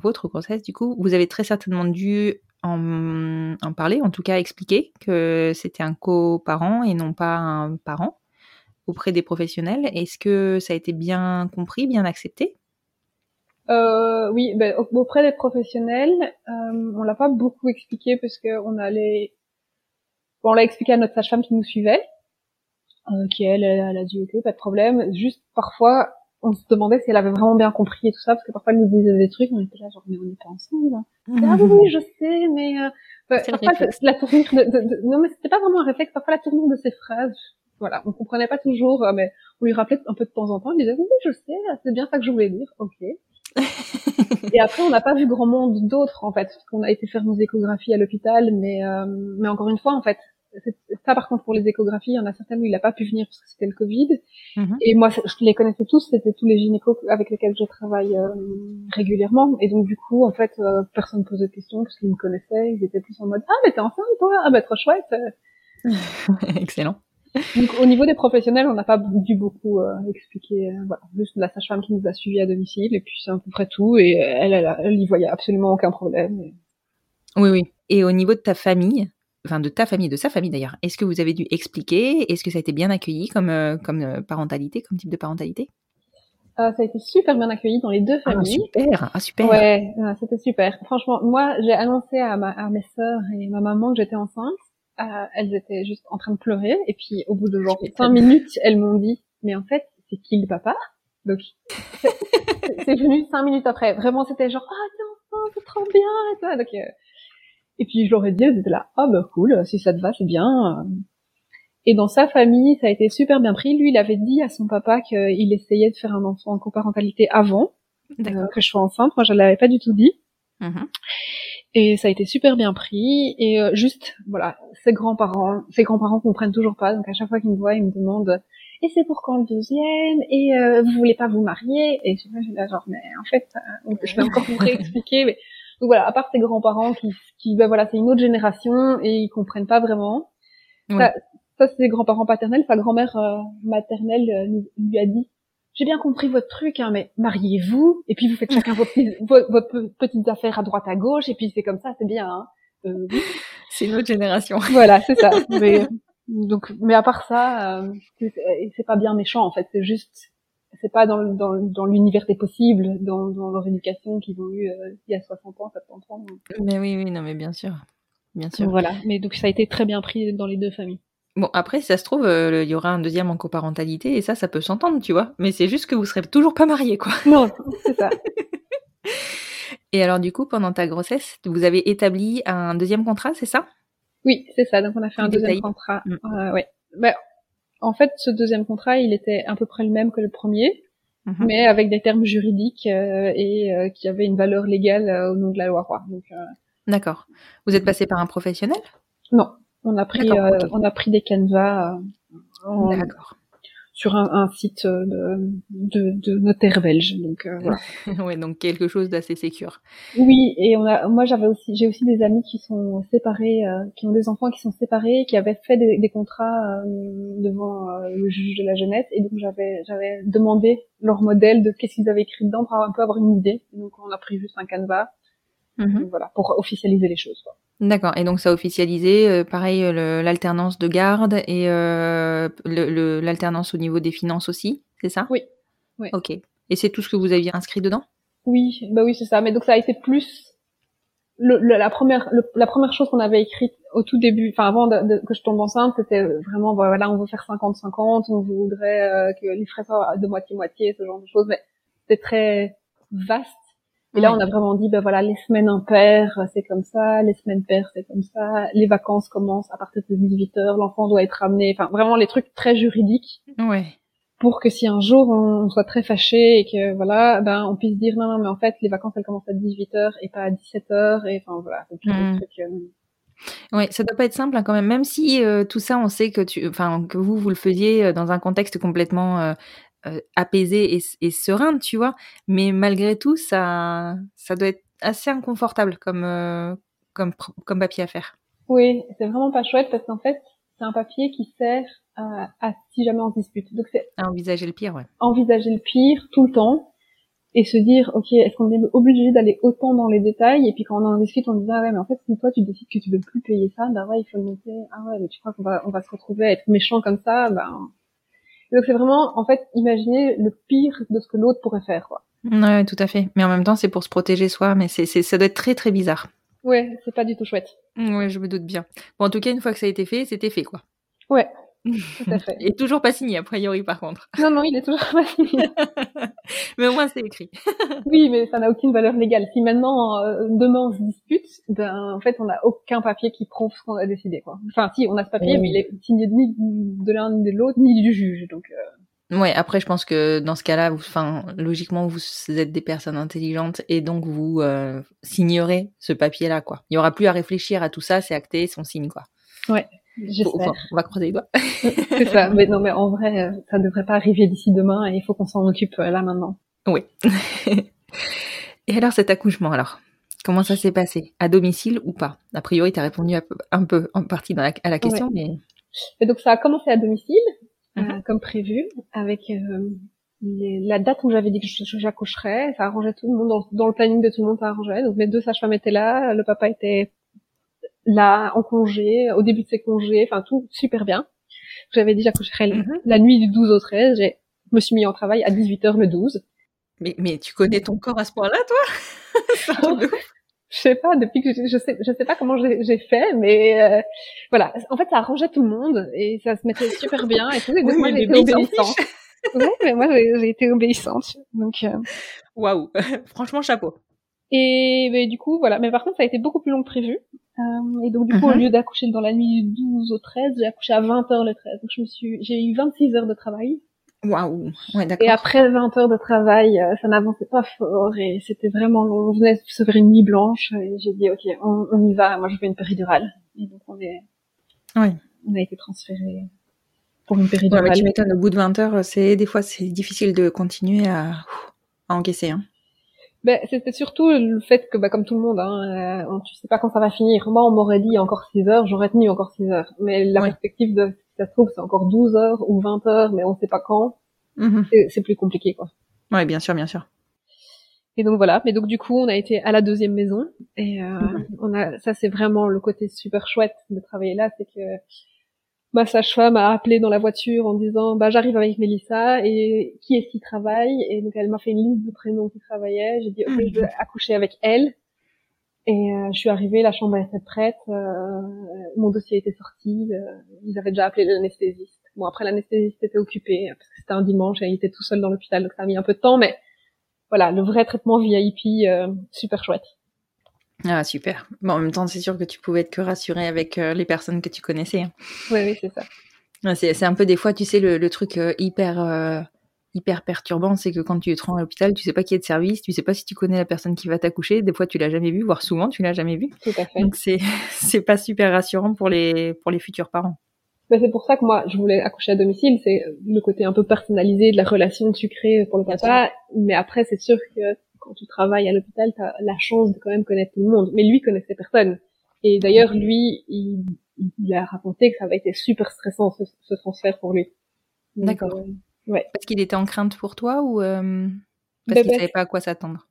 votre grossesse du coup, vous avez très certainement dû en parler, en tout cas expliquer que c'était un coparent et non pas un parent auprès des professionnels. Est-ce que ça a été bien compris, bien accepté ? Oui, ben, auprès des professionnels, on l'a pas beaucoup expliqué parce que on l'a expliqué à notre sage-femme qui nous suivait, qui elle a dit ok, pas de problème. Juste parfois. On se demandait si elle avait vraiment bien compris et tout ça, parce que parfois elle nous disait des trucs, on était là genre mais on n'est pas ensemble. Ah oui, je sais, mais parfois la tournure non mais c'était pas vraiment un réflexe, parfois la tournure de ses phrases, voilà, on comprenait pas toujours, mais on lui rappelait un peu de temps en temps, elle disait oui je sais, c'est bien ça que je voulais dire, ok. Et après on n'a pas vu grand monde d'autres en fait, parce qu'on a été faire nos échographies à l'hôpital, mais encore une fois en fait. Ça, par contre, pour les échographies, il y en a certaines où il n'a pas pu venir parce que c'était le Covid. Mm-hmm. Et moi, je les connaissais tous, c'était tous les gynécos avec lesquels je travaille régulièrement. Et donc, du coup, en fait, personne ne posait de questions parce qu'ils me connaissaient. Ils étaient plus en mode « Ah, mais t'es enceinte, toi ? Ah, bah, trop chouette !» Excellent. Donc, au niveau des professionnels, on n'a pas dû beaucoup expliquer. Voilà, juste la sage-femme qui nous a suivis à domicile. Et puis, c'est à peu près tout. Et elle n'y voyait absolument aucun problème. Et... Oui. Et au niveau de ta famille ? Enfin, de ta famille, de sa famille d'ailleurs. Est-ce que vous avez dû expliquer ? Est-ce que ça a été bien accueilli comme parentalité, comme type de parentalité ? Ça a été super bien accueilli dans les deux familles. Ah, super. Ouais, c'était super. Franchement, moi, j'ai annoncé à mes sœurs et ma maman que j'étais enceinte. Elles étaient juste en train de pleurer. Et puis, au bout de genre 5 minutes, elles m'ont dit « Mais en fait, c'est qui le papa ?» Donc, c'est venu 5 minutes après. Vraiment, c'était genre « Ah, t'es enceinte, c'est trop bien !» et ça. Donc... Et puis je leur ai dit, elles étaient là, ah bah cool, si ça te va, c'est bien. Et dans sa famille, ça a été super bien pris. Lui, il avait dit à son papa qu'il essayait de faire un enfant en coparentalité avant que je sois enceinte. Moi, je l'avais pas du tout dit. Mm-hmm. Et ça a été super bien pris. Et juste, voilà, ses grands-parents comprennent toujours pas. Donc à chaque fois qu'ils me voient, ils me demandent, et c'est pour quand le deuxième ? Et vous voulez pas vous marier ? Et je suis là genre, mais en fait, je vais encore vous réexpliquer, mais... Donc voilà, à part ses grands-parents qui ben voilà, c'est une autre génération et ils comprennent pas vraiment. Oui. Ça c'est ses grands-parents paternels. Sa grand-mère maternelle lui a dit, j'ai bien compris votre truc, hein, mais mariez-vous et puis vous faites chacun vos petites affaires à droite à gauche et puis c'est comme ça, c'est bien. Hein. C'est une autre génération. Voilà, c'est ça. mais à part ça, c'est pas bien méchant en fait. C'est juste. C'est pas dans l'univers des possibles, dans leur éducation qu'ils ont eu il y a 60 ans, 70 ans. Donc... Mais oui, non, mais bien sûr. Voilà, mais donc ça a été très bien pris dans les deux familles. Bon, après, si ça se trouve, il y aura un deuxième en coparentalité, et ça peut s'entendre, tu vois. Mais c'est juste que vous serez toujours pas mariés, quoi. Non, c'est ça. Et alors, du coup, pendant ta grossesse, vous avez établi un deuxième contrat, c'est ça ? Oui, c'est ça. Donc, on a fait un deuxième contrat. Mmh. Ouais. Bah, en fait, ce deuxième contrat, il était à peu près le même que le premier, mais avec des termes juridiques et qui avaient une valeur légale au nom de la loi Roi. Donc, D'accord. Vous êtes passé par un professionnel ? Non, on a pris des canevas. D'accord. sur un site de notaire belge. Donc voilà. Ouais, donc quelque chose d'assez sécure. Oui, et j'ai aussi des amis qui sont séparés, qui ont des enfants qui sont séparés, qui avaient fait des contrats devant le juge de la jeunesse, et donc j'avais demandé leur modèle de qu'est-ce qu'ils avaient écrit dedans pour un peu avoir une idée. Donc on a pris juste un canevas. Mmh. Voilà, pour officialiser les choses, quoi. D'accord. Et donc ça a officialisé, pareil, l'alternance de garde et l'alternance au niveau des finances aussi, c'est ça ? Oui. Oui. Ok. Et c'est tout ce que vous aviez inscrit dedans ? Oui, bah oui, c'est ça. Mais donc ça a été plus la première chose qu'on avait écrite au tout début, enfin avant que je tombe enceinte, c'était vraiment voilà, on veut faire 50-50, on voudrait que les frais soient de moitié-moitié, ce genre de choses, mais c'était très vaste. Et là, on a vraiment dit, ben voilà, les semaines impaires, c'est comme ça, les semaines paires, c'est comme ça, les vacances commencent à partir de 18h, l'enfant doit être ramené, enfin, vraiment les trucs très juridiques. Ouais. Pour que si un jour on soit très fâché et que, voilà, ben, on puisse dire, non, mais en fait, les vacances, elles commencent à 18h et pas à 17h, et enfin, voilà. Donc, les trucs, oui, ça doit pas être simple hein, quand même. Même si tout ça, on sait que vous le faisiez dans un contexte complètement apaisé et serein, tu vois. Mais malgré tout, ça doit être assez inconfortable comme papier à faire. Oui, c'est vraiment pas chouette parce qu'en fait, c'est un papier qui sert à si jamais on se dispute. Donc c'est à envisager le pire, ouais. Envisager le pire tout le temps et se dire, ok, est-ce qu'on est obligé d'aller autant dans les détails ? Et puis quand on en discute, on dit, ah ouais, mais en fait, si toi tu décides que tu veux plus payer ça, bah ouais, il faut le noter. Ah ouais, mais tu crois qu'on va se retrouver à être méchant comme ça, bah. Donc c'est vraiment, en fait, imaginer le pire de ce que l'autre pourrait faire, quoi. Ouais, tout à fait. Mais en même temps, c'est pour se protéger soi, mais ça doit être très, très bizarre. Ouais, c'est pas du tout chouette. Ouais, je me doute bien. Bon, en tout cas, une fois que ça a été fait, c'était fait, quoi. Ouais, tout à fait. Et toujours pas signé, a priori, par contre. Non, il est toujours pas signé. Mais au moins, c'est écrit. Oui, mais ça n'a aucune valeur légale. Si maintenant, demain, on se dispute, ben, en fait, on n'a aucun papier qui prouve ce qu'on a décidé, quoi. Enfin, si, on a ce papier, mais il est signé ni de l'un ni de l'autre, ni du juge, donc... Ouais, après, je pense que dans ce cas-là, logiquement, vous êtes des personnes intelligentes et donc vous signerez ce papier-là, quoi. Il n'y aura plus à réfléchir à tout ça, c'est acté, c'est on signe, quoi. Ouais. J'espère. Enfin, on va croiser les doigts. C'est ça. Mais non, mais en vrai, ça devrait pas arriver d'ici demain et il faut qu'on s'en occupe là maintenant. Oui. Et alors, cet accouchement, alors, comment ça s'est passé ? À domicile ou pas ? A priori, tu as répondu un peu en partie à la question, ouais. Mais. Et donc, ça a commencé à domicile, comme prévu, avec la date où j'avais dit que j'accoucherais. Ça arrangeait tout le monde, dans le planning de tout le monde, ça arrangeait. Donc, mes deux sages-femmes étaient là, le papa était là, en congé, au début de ses congés, enfin, tout super bien. J'avais dit, j'accoucherais la nuit du 12 au 13, je me suis mis en travail à 18h le 12. Mais tu connais ton corps à ce point-là, toi? Je sais pas, depuis que je sais pas comment j'ai fait, mais voilà. En fait, ça arrangeait tout le monde, et ça se mettait super bien, et tous les deux, moi, j'étais obéissante. Oui, mais moi, j'ai été obéissante, donc... Waouh, franchement, chapeau. Et ben, du coup, voilà. Mais par contre, ça a été beaucoup plus long que prévu. Et donc, du coup, au lieu d'accoucher dans la nuit du 12 au 13, j'ai accouché à 20h le 13. Donc, j'ai eu 26 heures de travail. Waouh. Ouais, d'accord. Et après 20 heures de travail, ça n'avançait pas fort et c'était vraiment long. On venait se faire une nuit blanche et j'ai dit, OK, on y va. Moi, je fais une péridurale. Et donc, on a été transférés pour une péridurale. Ouais, mais tu m'étonnes, au bout de 20 heures, des fois, c'est difficile de continuer à encaisser, hein. Ben, c'était surtout le fait que, ben, comme tout le monde, hein, tu sais pas quand ça va finir. Moi, on m'aurait dit encore 6 heures, j'aurais tenu encore 6 heures. Mais la perspective de, si ça se trouve, c'est encore 12 heures ou 20 heures, mais on sait pas quand. C'est plus compliqué, quoi. Ouais, bien sûr, bien sûr. Et donc, voilà. Mais donc, du coup, on a été à la deuxième maison. Et, ça, c'est vraiment le côté super chouette de travailler là, c'est que, ma sage-femme m'a appelé dans la voiture en disant, bah, j'arrive avec Mélissa et qui est-ce qui travaille? Et donc, elle m'a fait une liste de prénoms qui travaillaient. J'ai dit, OK, je veux accoucher avec elle. Et, je suis arrivée, la chambre était prête, mon dossier était sorti, ils avaient déjà appelé l'anesthésiste. Bon, après, l'anesthésiste était occupé, parce que c'était un dimanche et il était tout seul dans l'hôpital, donc ça a mis un peu de temps, mais voilà, le vrai traitement VIP, super chouette. Ah, super. Bon, en même temps, c'est sûr que tu pouvais être que rassurée avec les personnes que tu connaissais. Hein. Oui, c'est ça. C'est un peu des fois, tu sais, le truc hyper perturbant, c'est que quand tu te rends à l'hôpital, tu sais pas qui est de service, tu sais pas si tu connais la personne qui va t'accoucher. Des fois, tu l'as jamais vue, voire souvent, tu l'as jamais vue. Tout à fait. Donc, c'est pas super rassurant pour les futurs parents. Ben, c'est pour ça que moi, je voulais accoucher à domicile. C'est le côté un peu personnalisé de la relation que tu crées pour le papa. Mais après, c'est sûr que quand tu travailles à l'hôpital, t'as la chance de quand même connaître tout le monde. Mais lui connaissait personne. Et d'ailleurs, lui, il a raconté que ça avait été super stressant, ce transfert pour lui. Donc, d'accord. Ouais. Parce qu'il était en crainte pour toi ou parce qu'il savait pas à quoi s'attendre?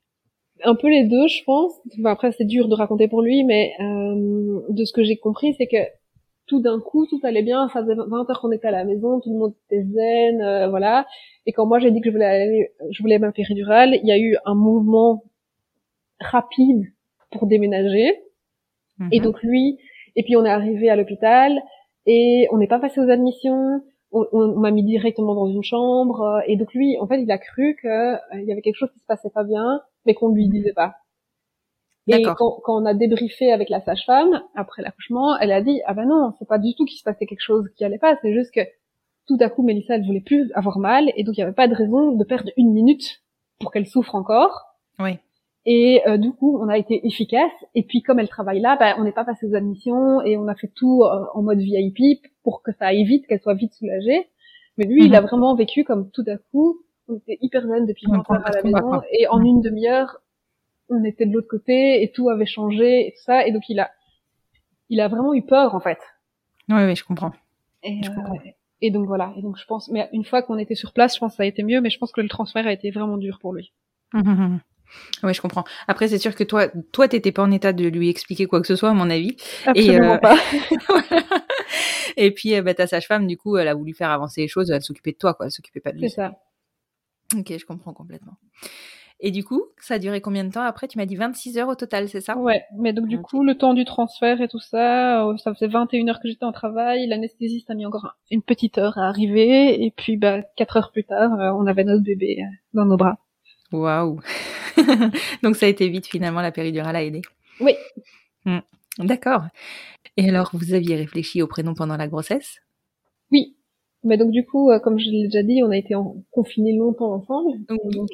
Un peu les deux, je pense. Enfin, après, c'est dur de raconter pour lui, mais de ce que j'ai compris, c'est que tout d'un coup, tout allait bien. Ça faisait 20 heures qu'on était à la maison, tout le monde était zen, voilà. Et quand moi, j'ai dit que je voulais ma péridurale, il y a eu un mouvement rapide pour déménager. Mmh. Et donc lui, et puis on est arrivé à l'hôpital, et on n'est pas passé aux admissions, on m'a mis directement dans une chambre, et donc lui, en fait, il a cru que il y avait quelque chose qui se passait pas bien, mais qu'on lui disait pas. D'accord. Et quand on a débriefé avec la sage-femme, après l'accouchement, elle a dit, ah ben non, c'est pas du tout qu'il se passait quelque chose qui allait pas, c'est juste que tout à coup, Mélissa, elle voulait plus avoir mal, et donc il y avait pas de raison de perdre une minute pour qu'elle souffre encore. Oui. Et du coup, on a été efficace. Et puis, comme elle travaille là, on n'est pas passé aux admissions et on a fait tout en mode VIP pour que ça aille vite, qu'elle soit vite soulagée. Mais lui, il a vraiment vécu comme tout à coup, on était hyper zen depuis 20 heures à la maison et en une demi-heure, on était de l'autre côté et tout avait changé et tout ça. Et donc, il a vraiment eu peur, en fait. Oui, je comprends. Et donc, voilà. Et donc, je pense, mais une fois qu'on était sur place, je pense que ça a été mieux, mais je pense que le transfert a été vraiment dur pour lui. Mmh. Oui, je comprends. Après, c'est sûr que toi, t'étais pas en état de lui expliquer quoi que ce soit, à mon avis. Absolument pas. Voilà. Et puis, ta sage-femme, du coup, elle a voulu faire avancer les choses, elle s'occupait de toi, quoi. Elle s'occupait pas de lui. C'est ça. Ok, je comprends complètement. Et du coup, ça a duré combien de temps après? Tu m'as dit 26 heures au total, c'est ça? Ouais, mais donc du coup, le temps du transfert et tout ça, ça faisait 21 heures que j'étais en travail, l'anesthésiste a mis encore une petite heure à arriver, et puis 4 heures plus tard, on avait notre bébé dans nos bras. Waouh. Donc ça a été vite finalement, la péridurale a aidé. Oui. Mmh. D'accord. Et alors, vous aviez réfléchi au prénom pendant la grossesse? Oui. Mais donc du coup, comme je l'ai déjà dit, on a été confinés longtemps ensemble. Donc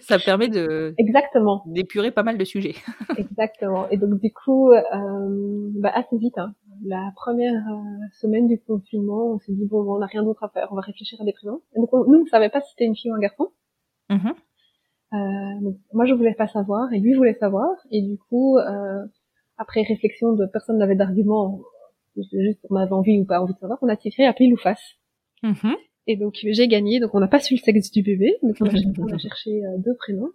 ça permet de exactement d'épurer pas mal de sujets. Exactement. Et donc du coup, assez vite. Hein. La première semaine du confinement, on s'est dit bon, on n'a rien d'autre à faire, on va réfléchir à des prénoms. Et donc nous, on savait pas si c'était une fille ou un garçon. Mmh. Donc, moi je voulais pas savoir et lui voulait savoir et du coup après réflexion de personne n'avait d'argument, juste on avait envie ou pas envie de savoir, on a titré à pile ou face. Mm-hmm. Et donc j'ai gagné, donc on n'a pas su le sexe du bébé, donc on a cherché deux prénoms,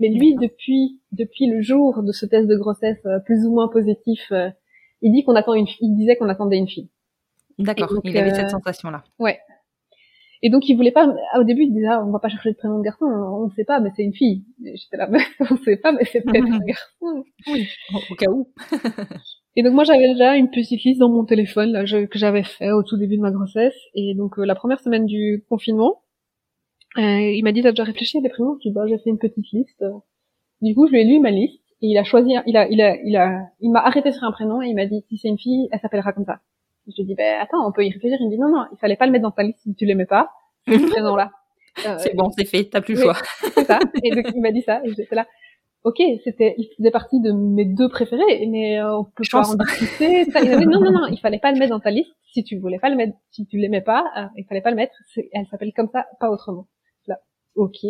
mais lui depuis le jour de ce test de grossesse plus ou moins positif, il dit il disait qu'on attendait une fille. D'accord, donc, il avait cette sensation là. Ouais. Et donc, il voulait pas, au début, il disait, on va pas chercher de prénom de garçon, on sait pas, mais c'est une fille. Et j'étais là, on sait pas, mais c'est peut-être un garçon. Oui, au cas où. Et donc, moi, j'avais déjà une petite liste dans mon téléphone, là, que j'avais fait au tout début de ma grossesse. Et donc, la première semaine du confinement, il m'a dit, t'as déjà réfléchi à des prénoms? Je dis, j'ai fait une petite liste. Du coup, je lui ai lu ma liste, et il a choisi, il m'a arrêté sur un prénom, et il m'a dit, si c'est une fille, elle s'appellera comme ça. Je lui ai dit, attends, on peut y réfléchir. Il me dit, non, il fallait pas le mettre dans ta liste si tu l'aimais pas. C'est ce prénom-là. C'est bon, c'est fait, t'as plus le choix. C'est ça. Et donc, il m'a dit ça, et j'étais là. Ok, il faisait partie de mes deux préférés, mais on peut pas en discuter. Il m'a dit, non, il fallait pas le mettre dans ta liste si tu voulais pas le mettre, si tu l'aimais pas, il fallait pas le mettre. Elle s'appelle comme ça, pas autrement. Là. Ok.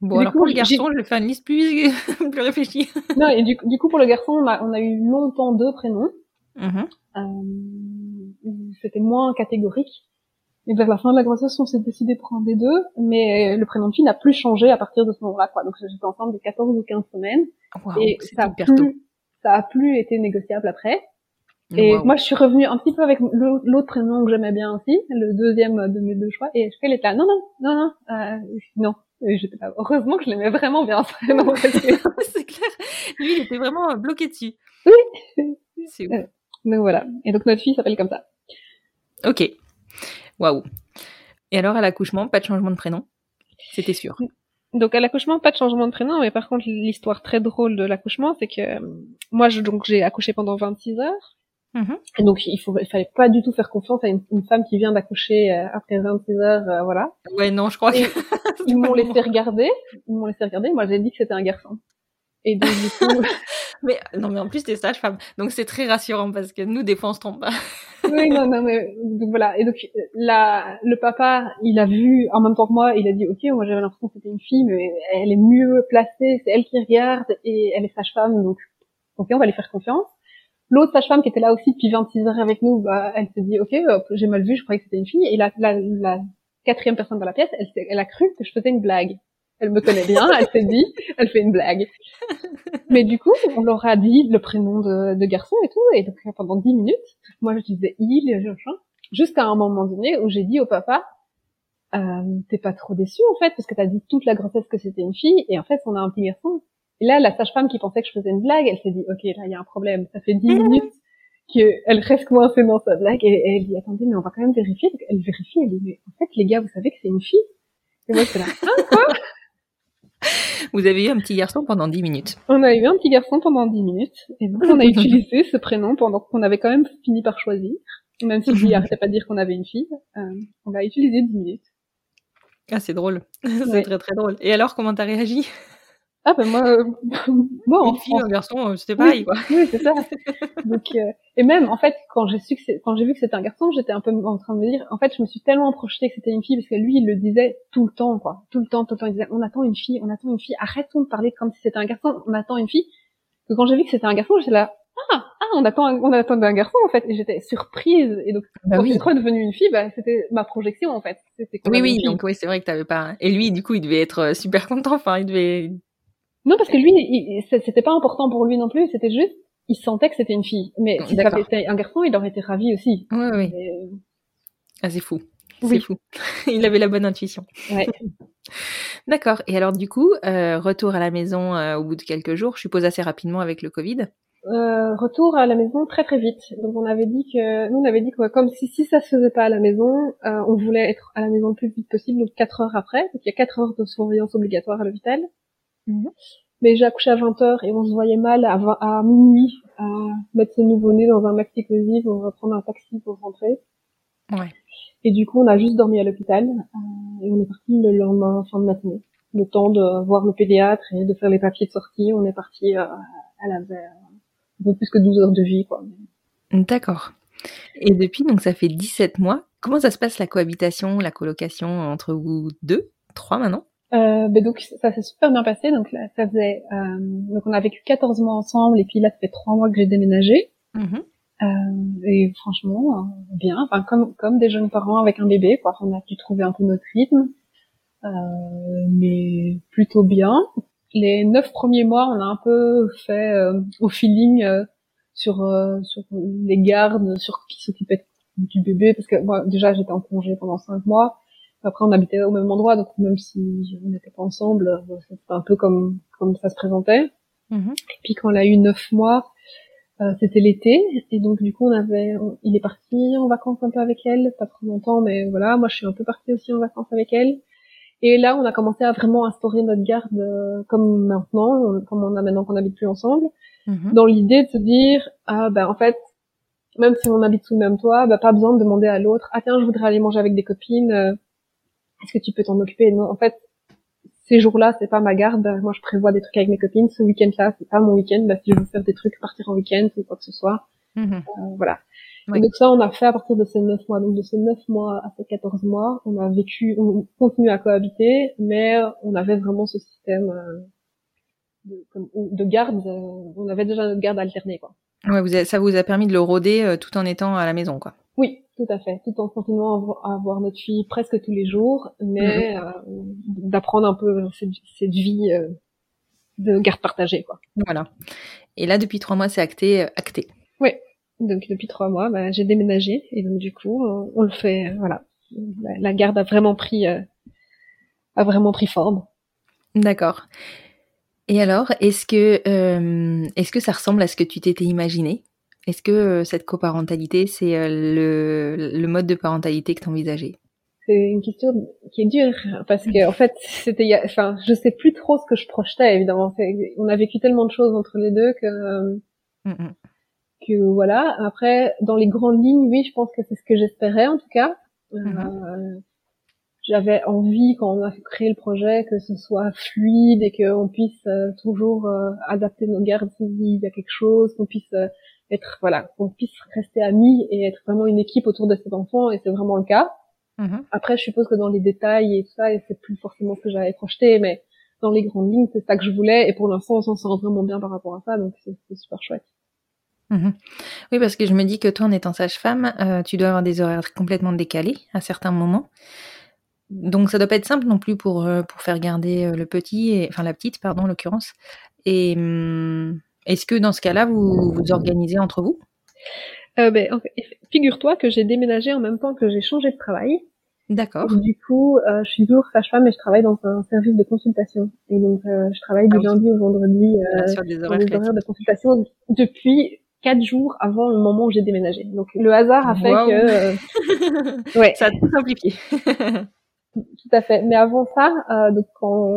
Bon, alors pour le garçon, je vais faire une liste plus réfléchie. Non, et du coup, pour le garçon, on a eu longtemps deux prénoms. Mmh. C'était moins catégorique. Et vers la fin de la grossesse, on s'est décidé pour un des deux, mais le prénom de fille n'a plus changé à partir de ce moment-là, quoi. Donc, j'étais enceinte de 14 ou 15 semaines. Wow, et ça a plus été négociable après. Et wow. Moi, je suis revenue un petit peu avec l'autre prénom que j'aimais bien aussi, le deuxième de mes deux choix, et elle était là, non. Et j'étais là, heureusement que je l'aimais vraiment bien, ce prénom. C'est clair. Lui, il était vraiment bloqué dessus. Oui. C'est ouf. Donc voilà. Et donc notre fille s'appelle comme ça. Ok. Waouh. Et alors à l'accouchement, pas de changement de prénom? C'était sûr. Donc à l'accouchement, pas de changement de prénom, mais par contre l'histoire très drôle de l'accouchement, c'est que moi j'ai accouché pendant 26 heures. Mm-hmm. Et donc il fallait pas du tout faire confiance à une femme qui vient d'accoucher après 26 heures, voilà. Ouais, non, je crois que ils m'ont laissé regarder. Moi j'ai dit que c'était un garçon. Et donc, du coup... mais en plus, t'es sage-femme. Donc, c'est très rassurant parce que nous, des fois, on se trompe pas. oui, mais donc, voilà. Et donc, le papa, il a vu en même temps que moi, il a dit, OK, moi, j'avais l'impression que c'était une fille, mais elle est mieux placée, c'est elle qui regarde et elle est sage-femme, donc, OK, on va lui faire confiance. L'autre sage-femme qui était là aussi depuis 26 heures avec nous, bah, elle s'est dit, OK, j'ai mal vu, je croyais que c'était une fille. Et la quatrième personne dans la pièce, elle a cru que je faisais une blague. Elle me connaît bien, elle s'est dit, elle fait une blague. Mais du coup, on leur a dit le prénom de garçon et tout, et donc pendant 10 minutes, moi je disais il, jusqu'à un moment donné où j'ai dit au papa, t'es pas trop déçu en fait, parce que t'as dit toute la grossesse que c'était une fille, et en fait on a un petit garçon. Et là, la sage-femme qui pensait que je faisais une blague, elle s'est dit, OK, là il y a un problème, ça fait 10 minutes qu'elle reste coincée dans sa blague, et elle dit, attendez, mais on va quand même vérifier. Donc, elle vérifie, elle dit, mais en fait les gars, vous savez que c'est une fille? Et moi j'étais là, ah quoi? Vous avez eu un petit garçon pendant 10 minutes. On a eu un petit garçon pendant 10 minutes. Et donc, on a utilisé ce prénom pendant qu'on avait quand même fini par choisir. Même si je n'arrêtais pas de dire qu'on avait une fille. On l'a utilisé 10 minutes. Ah, c'est drôle. Ouais. C'est très, très drôle. Et alors, comment t'as réagi? Ah, ben moi... Bon, une fille, un garçon, c'était pareil, oui, quoi. Oui, c'est ça. Donc, et même, en fait, quand j'ai vu que c'était un garçon, j'étais un peu en train de me dire... En fait, je me suis tellement projetée que c'était une fille, parce que lui, il le disait tout le temps, quoi. Tout le temps, il disait, on attend une fille. Arrêtons de parler comme si c'était un garçon, on attend une fille. Donc, quand j'ai vu que c'était un garçon, j'étais là... Ah, on attend un garçon, en fait. Et j'étais surprise. Et donc, quand je suis redevenue une fille, bah, c'était ma projection, en fait. Oui, donc oui, c'est vrai que t'avais pas... Et lui, du coup, il devait être super content. Enfin, il devait... Non, parce que lui, c'était pas important pour lui non plus, c'était juste, il sentait que c'était une fille. Mais si ça avait été un garçon, il aurait été ravi aussi. Oui. Mais... Ah, c'est fou. Oui. C'est fou. Il avait la bonne intuition. Ouais. D'accord. Et alors, du coup, retour à la maison au bout de quelques jours, je suppose assez rapidement avec le Covid. Retour à la maison très très vite. Donc on avait dit que si ça se faisait pas à la maison, on voulait être à la maison le plus vite possible, donc 4 heures après. Donc il y a 4 heures de surveillance obligatoire à l'hôpital. Mais j'ai accouché à 20h et on se voyait mal à minuit à mettre ce nouveau-né dans un maxi cosy, on va prendre un taxi pour rentrer. Ouais. Et du coup, on a juste dormi à l'hôpital et on est parti le lendemain fin de matinée. Le temps de voir le pédiatre et de faire les papiers de sortie, on est parti un peu plus que 12 heures de vie, quoi. D'accord. Et depuis, donc ça fait 17 mois. Comment ça se passe la cohabitation, la colocation entre vous deux, trois maintenant? Ben donc ça s'est super bien passé, donc là ça faisait donc on a vécu 14 mois ensemble et puis là ça fait 3 mois que j'ai déménagé. Et franchement bien, enfin comme des jeunes parents avec un bébé, quoi, on a dû trouver un peu notre rythme, mais plutôt bien. Les 9 premiers mois on a un peu fait au feeling sur les gardes, sur qui s'occupait du bébé, parce que moi déjà j'étais en congé pendant 5 mois. Après, on habitait au même endroit, donc même si on n'était pas ensemble, c'était un peu comme ça se présentait. Et puis, quand elle a eu 9 mois, c'était l'été. Et donc, du coup, il est parti en vacances un peu avec elle, pas trop longtemps, mais voilà. Moi, je suis un peu partie aussi en vacances avec elle. Et là, on a commencé à vraiment instaurer notre garde, comme maintenant, maintenant qu'on n'habite plus ensemble, dans l'idée de se dire, en fait, même si on habite sous le même toit, pas besoin de demander à l'autre, tiens, je voudrais aller manger avec des copines, est-ce que tu peux t'en occuper? Non, en fait, ces jours-là, c'est pas ma garde. Moi, je prévois des trucs avec mes copines. Ce week-end-là, c'est pas mon week-end. Si je veux faire des trucs, partir en week-end ou quoi que ce soit. Voilà. Ouais. Et donc ça, on a fait à partir de ces 9 mois. Donc de ces 9 mois à ces 14 mois, on continue à cohabiter, mais on avait vraiment ce système de garde. On avait déjà notre garde alternée, quoi. Ouais, ça vous a permis de le rôder tout en étant à la maison, quoi. Oui, tout à fait. Tout en continuant à voir notre fille presque tous les jours, mais d'apprendre un peu cette vie de garde partagée, quoi. Voilà. Et là, depuis 3 mois, c'est acté. Oui. Donc, depuis 3 mois, j'ai déménagé. Et donc, du coup, on le fait, voilà. La garde a vraiment pris forme. D'accord. Et alors, est-ce que ça ressemble à ce que tu t'étais imaginé ? Est-ce que cette coparentalité, c'est le mode de parentalité que t'envisageais ? C'est une question qui est dure, parce que en fait, je sais plus trop ce que je projetais, évidemment. On a vécu tellement de choses entre les deux que voilà. Après, dans les grandes lignes, oui, je pense que c'est ce que j'espérais en tout cas. j'avais envie, quand on a créé le projet, que ce soit fluide et qu'on puisse toujours adapter nos gardes s'il y a quelque chose, qu'on puisse être, voilà, qu'on puisse rester amis et être vraiment une équipe autour de cet enfant, et c'est vraiment le cas. Mm-hmm. Après, je suppose que dans les détails et tout ça, et c'est plus forcément ce que j'avais projeté, mais dans les grandes lignes, c'est ça que je voulais, et pour l'instant, on s'en sort vraiment bien par rapport à ça, donc c'est super chouette. Mmh. Oui, parce que je me dis que toi, en étant sage-femme, tu dois avoir des horaires complètement décalés à certains moments. Donc, ça doit pas être simple non plus pour faire garder le petit, la petite, pardon, en l'occurrence. Et est-ce que dans ce cas-là, vous vous organisez entre vous ? Figure-toi que j'ai déménagé en même temps que j'ai changé de travail. D'accord. Et du coup, je suis toujours sage-femme et je travaille dans un service de consultation. Et donc, je travaille du lundi au vendredi sur des horaires de consultation depuis 4 jours avant le moment où j'ai déménagé. Donc, le hasard a fait que... ouais. Ça a tout simplifié. Tout à fait. Mais avant ça, donc quand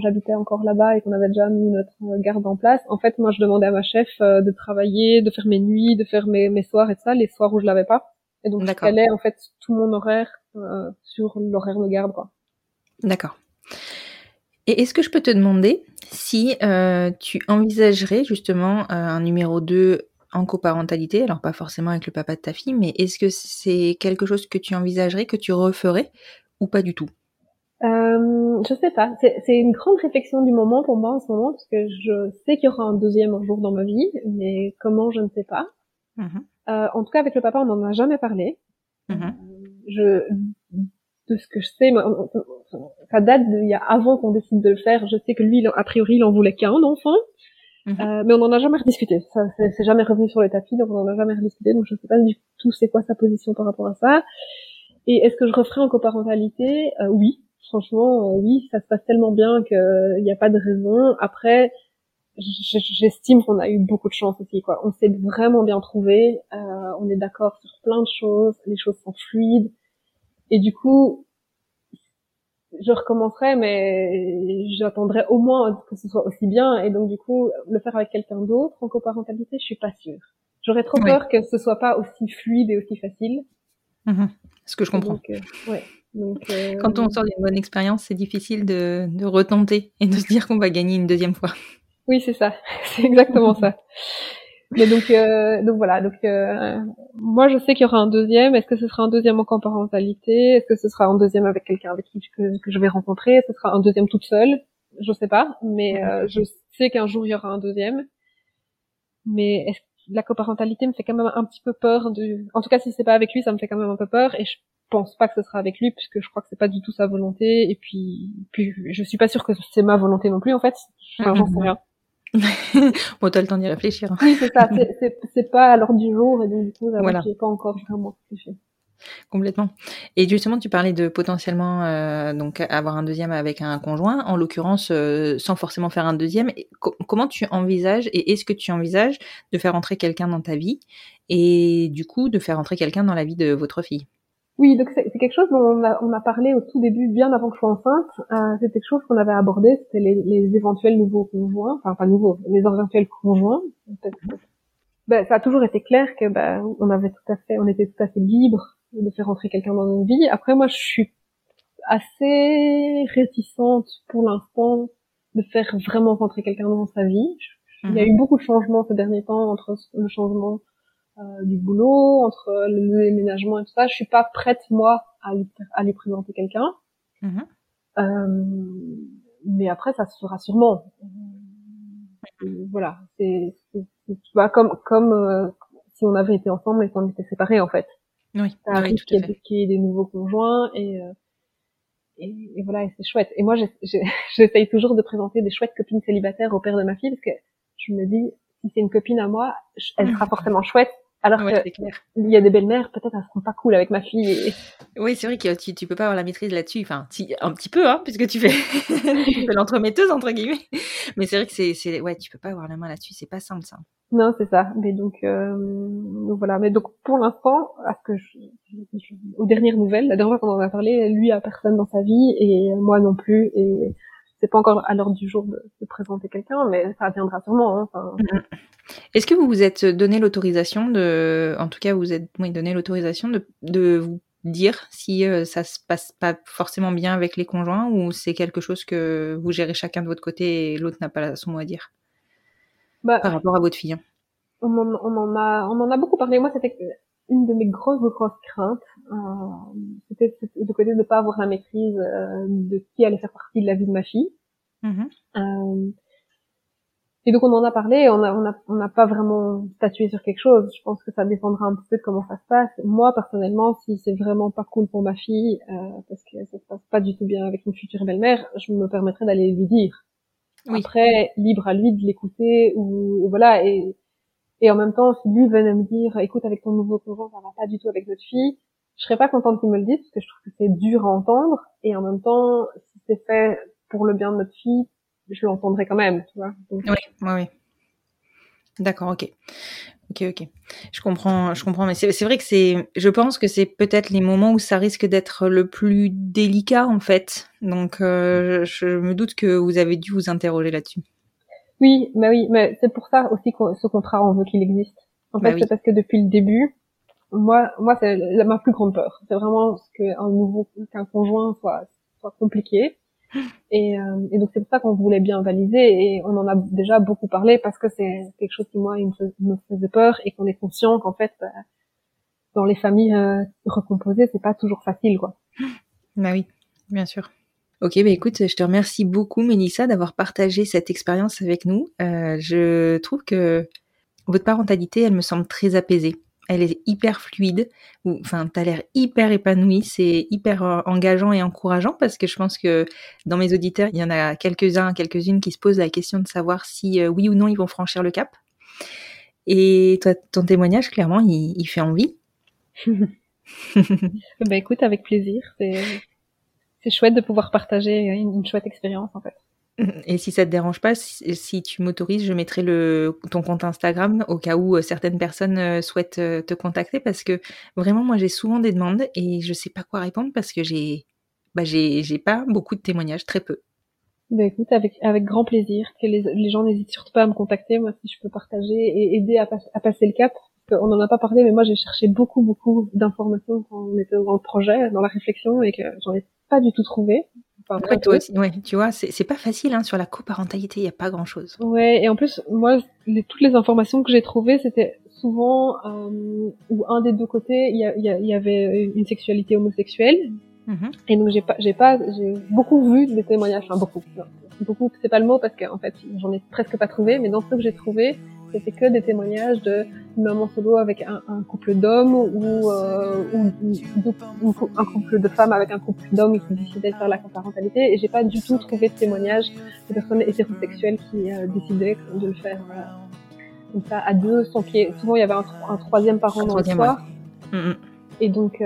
j'habitais encore là-bas et qu'on avait déjà mis notre garde en place, en fait, moi, je demandais à ma chef de travailler, de faire mes nuits, de faire mes soirs et tout ça, les soirs où je l'avais pas. Et donc, je calais, en fait, tout mon horaire sur l'horaire de garde, quoi. D'accord. Et est-ce que je peux te demander si tu envisagerais justement un numéro 2 en coparentalité, alors pas forcément avec le papa de ta fille, mais est-ce que c'est quelque chose que tu envisagerais, que tu referais, ou pas du tout ? Je sais pas. C'est une grande réflexion du moment pour moi en ce moment, parce que je sais qu'il y aura un deuxième un jour dans ma vie, mais comment, je ne sais pas. Mm-hmm. En tout cas, avec le papa, on n'en a jamais parlé. Mm-hmm. De ce que je sais, ça date d'il y a avant qu'on décide de le faire. Je sais que lui, a priori, il en voulait qu'un enfant, mais on n'en a jamais rediscuté. Ça, c'est jamais revenu sur le tapis, donc on n'en a jamais rediscuté. Donc je ne sais pas du tout c'est quoi sa position par rapport à ça. Et est-ce que je referais en coparentalité ? Oui, franchement, oui, ça se passe tellement bien qu'il n'y a pas de raison. Après, j'estime qu'on a eu beaucoup de chance aussi, quoi. On s'est vraiment bien trouvés, on est d'accord sur plein de choses, les choses sont fluides. Et du coup, je recommencerai, mais j'attendrai au moins que ce soit aussi bien. Et donc, du coup, le faire avec quelqu'un d'autre en coparentalité, je suis pas sûre. J'aurais trop peur que ce soit pas aussi fluide et aussi facile. Mmh. Ce que je comprends. Donc, ouais. Donc, quand on sort d'une bonne expérience, c'est difficile de retenter et de se dire qu'on va gagner une deuxième fois. Oui, c'est ça. C'est exactement ça. Mais donc voilà. Donc moi, je sais qu'il y aura un deuxième. Est-ce que ce sera un deuxième en coparentalité ? Est-ce que ce sera un deuxième avec quelqu'un avec qui que je vais rencontrer ? Est-ce que ce sera un deuxième toute seule ? Je sais pas. Mais je sais qu'un jour il y aura un deuxième. Mais est-ce que la coparentalité me fait quand même un petit peu peur En tout cas, si c'est pas avec lui, ça me fait quand même un peu peur. Et je pense pas que ce sera avec lui, puisque je crois que c'est pas du tout sa volonté. Et puis je suis pas sûre que c'est ma volonté non plus, en fait. Enfin, j'en sais rien. Bon, t'as le temps d'y réfléchir. Oui, c'est ça, c'est pas à l'heure du jour, et donc du coup, j'ai pas encore vraiment réfléchi. Complètement. Et justement, tu parlais de potentiellement donc avoir un deuxième avec un conjoint, en l'occurrence sans forcément faire un deuxième. Comment tu envisages, et est-ce que tu envisages de faire entrer quelqu'un dans ta vie, et du coup de faire entrer quelqu'un dans la vie de votre fille ? Oui, donc c'est quelque chose dont on a parlé au tout début, bien avant que je sois enceinte. C'est quelque chose qu'on avait abordé, c'était les éventuels nouveaux conjoints, enfin pas nouveaux, les éventuels conjoints. Ça a toujours été clair que on était tout à fait libre de faire entrer quelqu'un dans notre vie. Après, moi, je suis assez réticente pour l'instant de faire vraiment rentrer quelqu'un dans sa vie. Il y a eu beaucoup de changements ces derniers temps, entre le changement du boulot, entre le déménagement et tout ça. Je suis pas prête, moi, à lui présenter quelqu'un. Mm-hmm. Mais après, ça se fera sûrement. Voilà. C'est tu vois, comme si on avait été ensemble et qu'on était séparés, en fait. Oui. Ça arrive qu'il y ait des nouveaux conjoints et voilà, et c'est chouette. Et moi, j'essaye toujours de présenter des chouettes copines célibataires au père de ma fille, parce que je me dis, si c'est une copine à moi, elle sera forcément chouette. Alors qu'il y a des belles-mères, peut-être elles seront pas cool avec ma fille. Oui, c'est vrai que tu peux pas avoir la maîtrise là-dessus. Enfin, un petit peu, hein, puisque tu fais l'entremetteuse, entre guillemets. Mais c'est vrai que tu peux pas avoir la main là-dessus. C'est pas simple, ça. Non, c'est ça. Mais donc voilà. Mais donc, pour l'instant, aux dernières nouvelles, la dernière fois qu'on en a parlé, lui a personne dans sa vie et moi non plus. Et c'est pas encore à l'heure du jour de présenter quelqu'un, mais ça viendra sûrement. Hein, Est-ce que vous vous êtes donné l'autorisation de vous dire si ça se passe pas forcément bien avec les conjoints, ou c'est quelque chose que vous gérez chacun de votre côté et l'autre n'a pas son mot à dire par rapport à votre fille? On en a beaucoup parlé. Moi, c'était une de mes grosses craintes. C'était de côté de ne pas avoir la maîtrise de qui allait faire partie de la vie de ma fille. Et donc on en a parlé, on n'a pas vraiment statué sur quelque chose. Je pense que ça dépendra un petit peu de comment ça se passe. Moi personnellement, si c'est vraiment pas cool pour ma fille, parce que ça se passe pas du tout bien avec une future belle-mère, je me permettrais d'aller lui dire. Oui. Après, libre à lui de l'écouter ou voilà. Et en même temps, si lui venait me dire, écoute, avec ton nouveau conjoint, ça va pas du tout avec notre fille, je serais pas contente qu'il me le dise parce que je trouve que c'est dur à entendre. Et en même temps, si c'est fait pour le bien de notre fille, je l'entendrai quand même, tu vois. Donc... Oui. D'accord, ok. Je comprends. Mais c'est vrai que je pense que c'est peut-être les moments où ça risque d'être le plus délicat, en fait. Donc, je me doute que vous avez dû vous interroger là-dessus. Oui, mais c'est pour ça aussi que ce contrat, on veut qu'il existe. En fait, c'est parce que depuis le début, moi, c'est ma plus grande peur. C'est vraiment qu'un conjoint soit compliqué. Et donc c'est pour ça qu'on voulait bien valider, et on en a déjà beaucoup parlé parce que c'est quelque chose qui moi me faisait peur, et qu'on est conscient qu'en fait dans les familles recomposées c'est pas toujours facile, quoi. Bah oui, bien sûr. Ok, écoute, je te remercie beaucoup Mélissa d'avoir partagé cette expérience avec nous. Je trouve que votre parentalité, elle me semble très apaisée. Elle est hyper fluide, t'as l'air hyper épanouie, c'est hyper engageant et encourageant, parce que je pense que dans mes auditeurs, il y en a quelques-unes qui se posent la question de savoir si oui ou non ils vont franchir le cap. Et toi, ton témoignage, clairement, il fait envie. Écoute, avec plaisir, c'est chouette de pouvoir partager une chouette expérience, en fait. Et si ça te dérange pas, si tu m'autorises, je mettrai ton compte Instagram au cas où certaines personnes souhaitent te contacter, parce que vraiment moi j'ai souvent des demandes et je sais pas quoi répondre parce que j'ai pas beaucoup de témoignages, très peu. Écoute, avec grand plaisir, que les gens n'hésitent surtout pas à me contacter, moi si je peux partager et aider à passer le cap. Parce qu'on en a pas parlé, mais moi j'ai cherché beaucoup d'informations quand on était dans le projet, dans la réflexion, et que j'en ai pas du tout trouvé. Après, toi aussi, ouais, tu vois, c'est pas facile, hein, sur la coparentalité, il n'y a pas grand-chose. Ouais, et en plus, moi, toutes les informations que j'ai trouvées, c'était souvent où un des deux côtés, il y avait une sexualité homosexuelle, et donc j'ai beaucoup vu des témoignages, beaucoup, c'est pas le mot, parce qu'en fait, j'en ai presque pas trouvé, mais dans ceux que j'ai trouvés, c'était que des témoignages de maman solo avec un couple d'hommes, ou un couple de femmes avec un couple d'hommes qui décidaient de faire la coparentalité, et j'ai pas du tout trouvé de témoignages de personnes hétérosexuelles qui décidaient de le faire comme ça à deux, sans qu'il y ait... Souvent il y avait un troisième parent dans l'histoire. Ouais. Et donc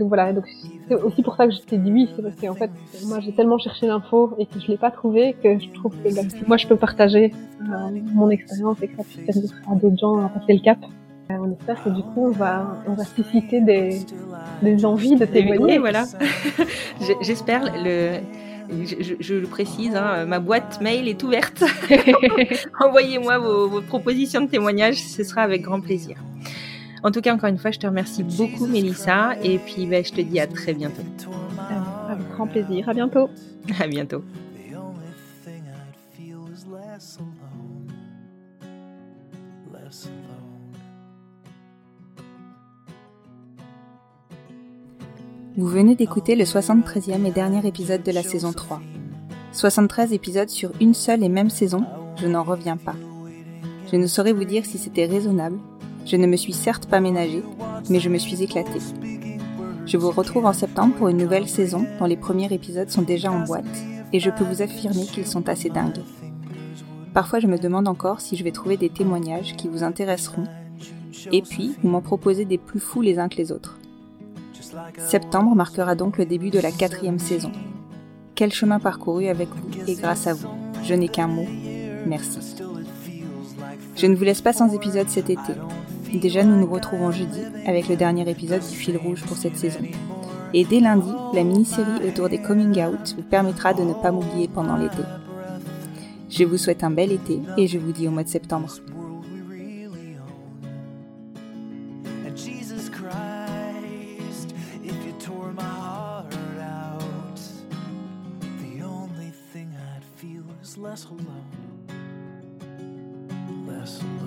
voilà. Et donc c'est aussi pour ça que je t'ai dit oui, c'est parce qu'en fait moi j'ai tellement cherché l'info et que je l'ai pas trouvée, que je trouve que moi je peux partager mon expérience et que ça puisse servir à d'autres gens à passer le cap. On espère que du coup on va susciter des envies de témoigner. Oui, voilà. J'espère. Je le précise, hein, ma boîte mail est ouverte. Envoyez-moi vos propositions de témoignages, ce sera avec grand plaisir. En tout cas, encore une fois, je te remercie beaucoup, Mélissa. Et puis, je te dis à très bientôt. Avec grand plaisir. À bientôt. À bientôt. Vous venez d'écouter le 73e et dernier épisode de la saison 3. 73 épisodes sur une seule et même saison, je n'en reviens pas. Je ne saurais vous dire si c'était raisonnable. Je ne me suis certes pas ménagée, mais je me suis éclatée. Je vous retrouve en septembre pour une nouvelle saison dont les premiers épisodes sont déjà en boîte, et je peux vous affirmer qu'ils sont assez dingues. Parfois je me demande encore si je vais trouver des témoignages qui vous intéresseront, et puis vous m'en proposez des plus fous les uns que les autres. Septembre marquera donc le début de la 4e saison. Quel chemin parcouru avec vous et grâce à vous. Je n'ai qu'un mot, merci. Je ne vous laisse pas sans épisode cet été. Déjà, nous nous retrouvons jeudi avec le dernier épisode du fil rouge pour cette saison. Et dès lundi, la mini-série autour des coming out vous permettra de ne pas m'oublier pendant l'été. Je vous souhaite un bel été et je vous dis au mois de septembre. is less alone, less alone.